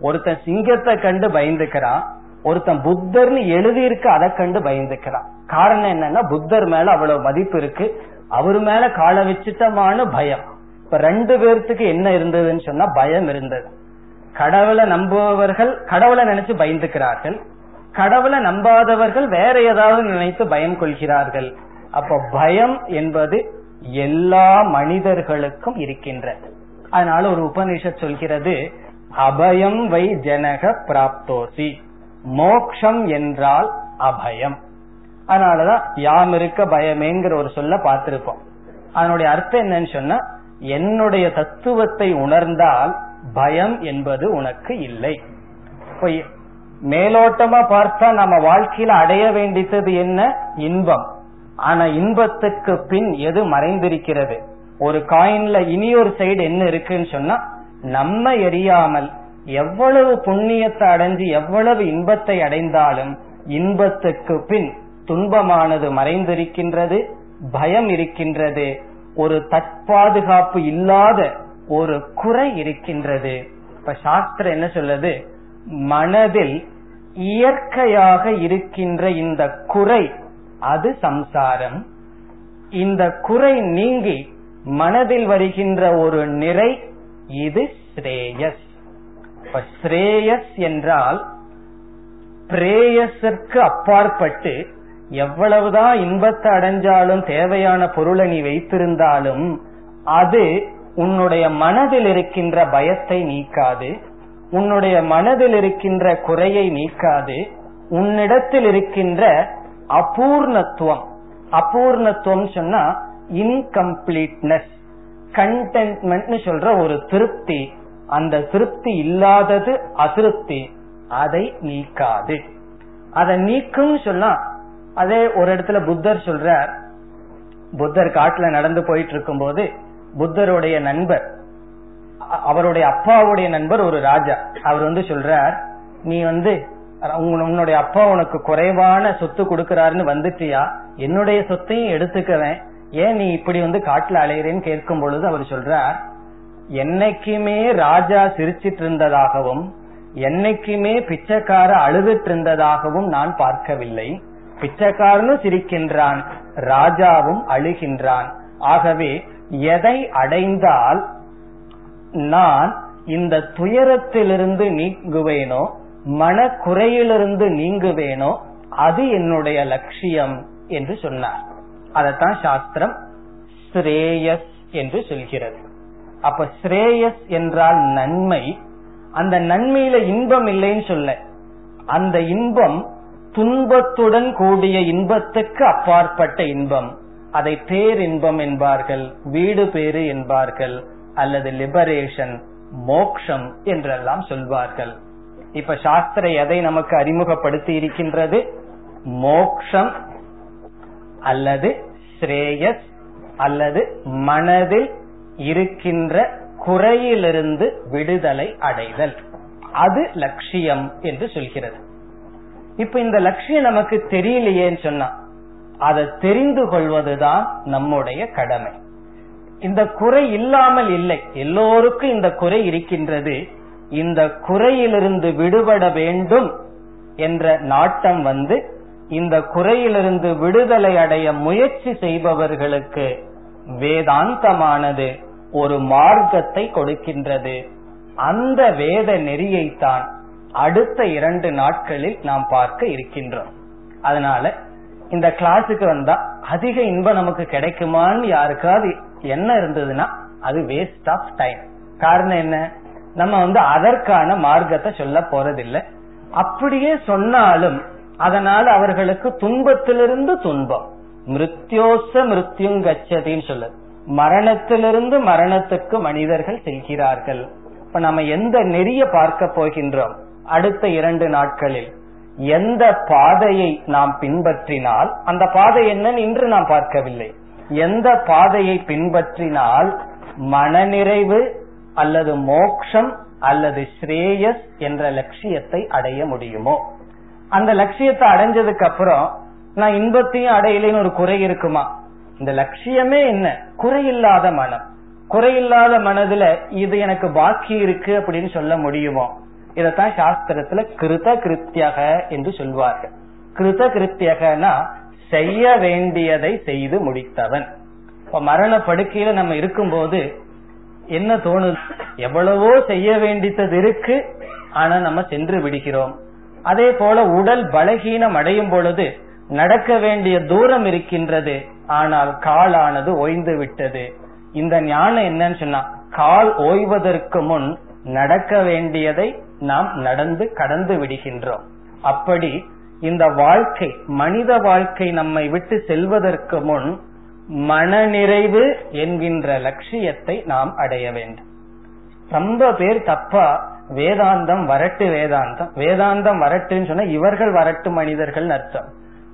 ஒருத்தன் சிங்கத்தை கண்டு பயந்துக்கிறான், ஒருத்தன் புத்தர்னு எழுதி இருக்கு அதை கண்டு பயந்துக்கிறான். காரணம் என்னன்னா புத்தர் மேல அவ்வளவு மதிப்பு இருக்கு, அவரு மேல காலை வச்சுட்டமான பயம். இப்ப ரெண்டு பேர்த்துக்கு என்ன இருந்ததுன்னு சொன்னா பயம் இருந்தது. கடவுளை நம்புபவர்கள் கடவுளை நினைச்சு பயந்துக்கிறார்கள், கடவுளை நம்பாதவர்கள் வேற ஏதாவது நினைத்து பயம் கொள்கிறார்கள். அப்ப பயம் என்பது எல்லா மனிதர்களுக்கும் இருக்கின்றது. அதனால ஒரு உபநிஷத் சொல்கிறது, அபயம் வை ஜனக பிராப்தோசி, மோக்ஷம் என்றால் அபயம். அதனாலதான் யாம் இருக்க பயமேங்கிற ஒரு சொல்ல பார்த்திருப்போம். அதனுடைய அர்த்தம் என்னன்னு சொன்னா, என்னுடைய தத்துவத்தை உணர்ந்தால் பயம் என்பது உனக்கு இல்லை. மேலோட்டமா பார்த்தா நம்ம வாழ்க்கையில அடைய வேண்டியது என்ன? இன்பம். ஆனா இன்பத்துக்கு பின் எது மறைந்திருக்கிறது? ஒரு காயின்ல இனி ஒரு சைடு என்ன இருக்குன்னு சொன்னா, நம்ம எரியாமல் எவ்வளவு புண்ணியத்தை அடைஞ்சு எவ்வளவு இன்பத்தை அடைந்தாலும் இன்பத்துக்கு பின் துன்பமானது மறைந்திருக்கின்றது, பயம் இருக்கின்றது, ஒரு தற்பாதுகாப்பு இல்லாத ஒரு குறை இருக்கின்றது. இப்ப சாஸ்திரம் என்ன சொல்லுது? மனதில் இயற்கையாக இருக்கின்ற இந்த குறை, அது சம்சாரம். இந்த குறை நீங்கி மனதில் வருகின்ற ஒரு நிறை, இது ஸ்ரேயஸ். இப்ப ஸ்ரேயஸ் என்றால் பிரேயஸிற்கு அப்பாற்பட்டு எவ்வளவுதான் இன்பத்தை அடைஞ்சாலும் தேவையான பொருளை நீ வைத்திருந்தாலும் அது உன்னுடைய மனதில் இருக்கின்ற பயத்தை நீக்காது, உன்னுடைய மனதில் இருக்கின்ற குறையை நீக்காது, உன்னிடத்தில் இருக்கின்ற அபூர்ணத்துவம். அபூர்ணத்துவம் சொன்னா இன்கம்ப்ளீட்னஸ், கண்டென்ட்மெண்ட் சொல்ற ஒரு திருப்தி. அந்த திருப்தி இல்லாதது அதிருப்தி, அதை நீக்காது. அதை நீக்கும் சொன்னா, அதே ஒரு இடத்துல புத்தர் சொல்றார், புத்தர் காட்டுல நடந்து போயிட்டு இருக்கும் போது புத்தருடைய நண்பர், அவருடைய அப்பாவுடைய நண்பர் ஒரு ராஜா, அவர் வந்து சொல்றார், நீ வந்து உன்னுடைய அப்பா உனக்கு குறைவான சொத்து கொடுக்கறாருன்னு வந்துட்டியா, என்னுடைய சொத்தையும் எடுத்துக்கவேன், ஏன் நீ இப்படி வந்து காட்டுல அலையிறேன்னு கேட்கும் பொழுது அவர் சொல்றார், என்னைக்குமே ராஜா சிரிச்சிட்டு இருந்ததாகவும் என்னைக்குமே பிச்சைக்கார அழுதுட்டு இருந்ததாகவும் நான் பார்க்கவில்லை. பிச்சைக்காரனும் சிரிக்கின்றான், ராஜாவும் அழுகின்றான். ஆகவே எதை அடைந்தால் நான் இந்த துயரத்திலிருந்து நீங்குவேனோ, மன குறையிலிருந்து நீங்குவேனோ, அது என்னுடைய லட்சியம் என்று சொன்னார். அதத்தான் சாஸ்திரம் ஸ்ரேயஸ் என்று சொல்கிறது. அப்ப ஸ்ரேயஸ் என்றால் நன்மை. அந்த நன்மையில இன்பம் இல்லைன்னு சொல்ல, அந்த இன்பம் துன்பத்துடன் கூடிய இன்பத்துக்கு அப்பாற்பட்ட இன்பம். அதை பேர் இன்பம் என்பார்கள், வீடு பேரு என்பார்கள், அல்லது லிபரேஷன், மோக்ஷம் என்றெல்லாம் சொல்வார்கள். இப்ப சாஸ்திரம் எதை நமக்கு அறிமுகப்படுத்தி இருக்கின்றது? மோக்ஷம் அல்லது ஸ்ரேயஸ் அல்லது மனதில் இருக்கின்ற குறையிலிருந்து விடுதலை அடைதல், அது லட்சியம் என்று சொல்கிறது. இப்ப இந்த லட்சியம் நமக்கு தெரியலையேன்னு சொன்னா, அதை தெரிந்து கொள்வதுதான் நம்முடைய கடமை. இந்த குறை இல்லாமல் இல்லை, எல்லோருக்கும் இந்த குறை இருக்கின்றது. இந்த குறையிலிருந்து விடுபட வேண்டும் என்ற நாட்டம் வந்து இந்த குறையிலிருந்து விடுதலை அடைய முயற்சி செய்பவர்களுக்கு வேதாந்தமானது ஒரு மார்க்கத்தை கொடுக்கின்றது. அந்த வேத நெறியைத்தான் அடுத்த இரண்டு நாட்களில் நாம் பார்க்க இருக்கின்றோம். அதனால இந்த கிளாஸுக்கு வந்தா அதிக இன்பம் நமக்கு கிடைக்குமான்னு யாருக்காவது என்ன இருந்ததுன்னா, அது வேஸ்ட் ஆஃப் டைம். காரணம் என்ன? நம்ம வந்து அதற்கான மார்க்கத்தை சொல்ல போறதில்லை. அப்படியே சொன்னாலும் அதனால அவர்களுக்கு துன்பத்திலிருந்து துன்பம், மிருத்யோச மிருத்யுங் கச்சதின்னு சொல்ல, மரணத்திலிருந்து மரணத்துக்கு மனிதர்கள் செல்கிறார்கள். இப்ப நம்ம எந்த நெறிய பார்க்க போகின்றோம் அடுத்த இரண்டு நாட்களில், எந்த பாதையை நாம் பின்பற்றினால், அந்த பாதை என்னன்னு இன்று நாம் பார்க்கவில்லை, எந்த பாதையை பின்பற்றினால் மனநிறைவு அல்லது மோக்ஷம் அல்லது ஸ்ரேயஸ் என்ற லட்சியத்தை அடைய முடியுமோ? அந்த லட்சியத்தை அடைஞ்சதுக்கு அப்புறம் நான் இன்பத்தையும் அடையலைன்னு ஒரு குறை இருக்குமா? இந்த லட்சியமே என்ன? குறையில்லாத மனம். குறையில்லாத மனதுல இது எனக்கு பாக்கி இருக்கு அப்படின்னு சொல்ல முடியுமோ? இதத்தான் சாஸ்திரத்துல கிருத கிருத்தியக என்று சொல்வார்கள். கிருத கிருத்தியகனா செய்ய வேண்டியதை செய்து முடித்தவன். இப்ப மரண படுக்கையில நம்ம இருக்கும்போது என்ன தோணுது? எவ்வளவோ செய்ய வேண்டியது இருக்கு, ஆனா நம்ம சென்று விடுகிறோம். அதே போல உடல் பலகீனம் அடையும் பொழுது நடக்க வேண்டிய தூரம் இருக்கின்றது, ஆனால் காலானது ஓய்ந்து விட்டது. இந்த ஞானம் என்னன்னு சொன்னா, கால் ஓய்வதற்கு முன் நடக்க வேண்டியதை நாம் நடந்து கடந்து விடுகின்றோம். அப்படி இந்த வாழ்க்கை, மனித வாழ்க்கை நம்மை விட்டு செல்வதற்கு முன் மனநிறைவு என்கின்ற லட்சியத்தை நாம் அடைய வேண்டும். ரொம்ப பேர் தப்பா வேதாந்தம் வரட்டு, வேதாந்தம் வேதாந்தம் வரட்டுன்னு சொன்னா இவர்கள் வரட்டு மனிதர்கள் அர்த்தம்.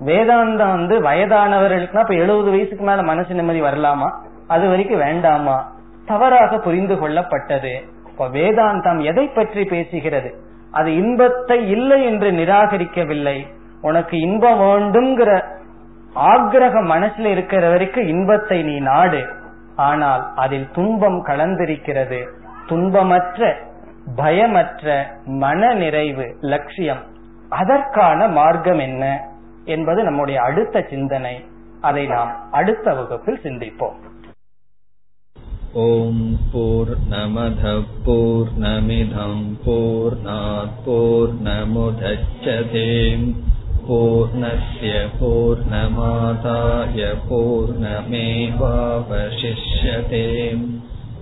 வேதாந்தம் வந்து வயதானவர்களுக்குனா இப்ப எழுபது வயசுக்கு மேல மனசு நிம்மதி வரலாமா, அது வரைக்கும் வேண்டாமா, தவறாக புரிந்து கொள்ளப்பட்டது. இப்ப வேதாந்தம் எதை பற்றி பேசுகிறது? அது இன்பத்தை இல்லை என்று நிராகரிக்கவில்லை. உனக்கு இன்பம் வேண்டும்ங்கிற ஆக்ரகம் மனசுல இருக்கிற வரைக்கும் இன்பத்தை நீ நாடு, ஆனால் அதில் துன்பம் கலந்திருக்கிறது. துன்பமற்ற, பயமற்ற மன நிறைவு லட்சியம், அதற்கான மார்க்கம் என்ன என்பது நம்முடைய அடுத்த சிந்தனை. அதை நாம் அடுத்த வகுப்பில் சிந்திப்போம். ஓம் பூர்ணமத் பூர்ணமிதம் பூர்ணாத் பூர்ணமுதச்யதே பூர்ணஸ்ய பூர்ணமாதாய பூர்ணமேவாவசிஷ்யதே.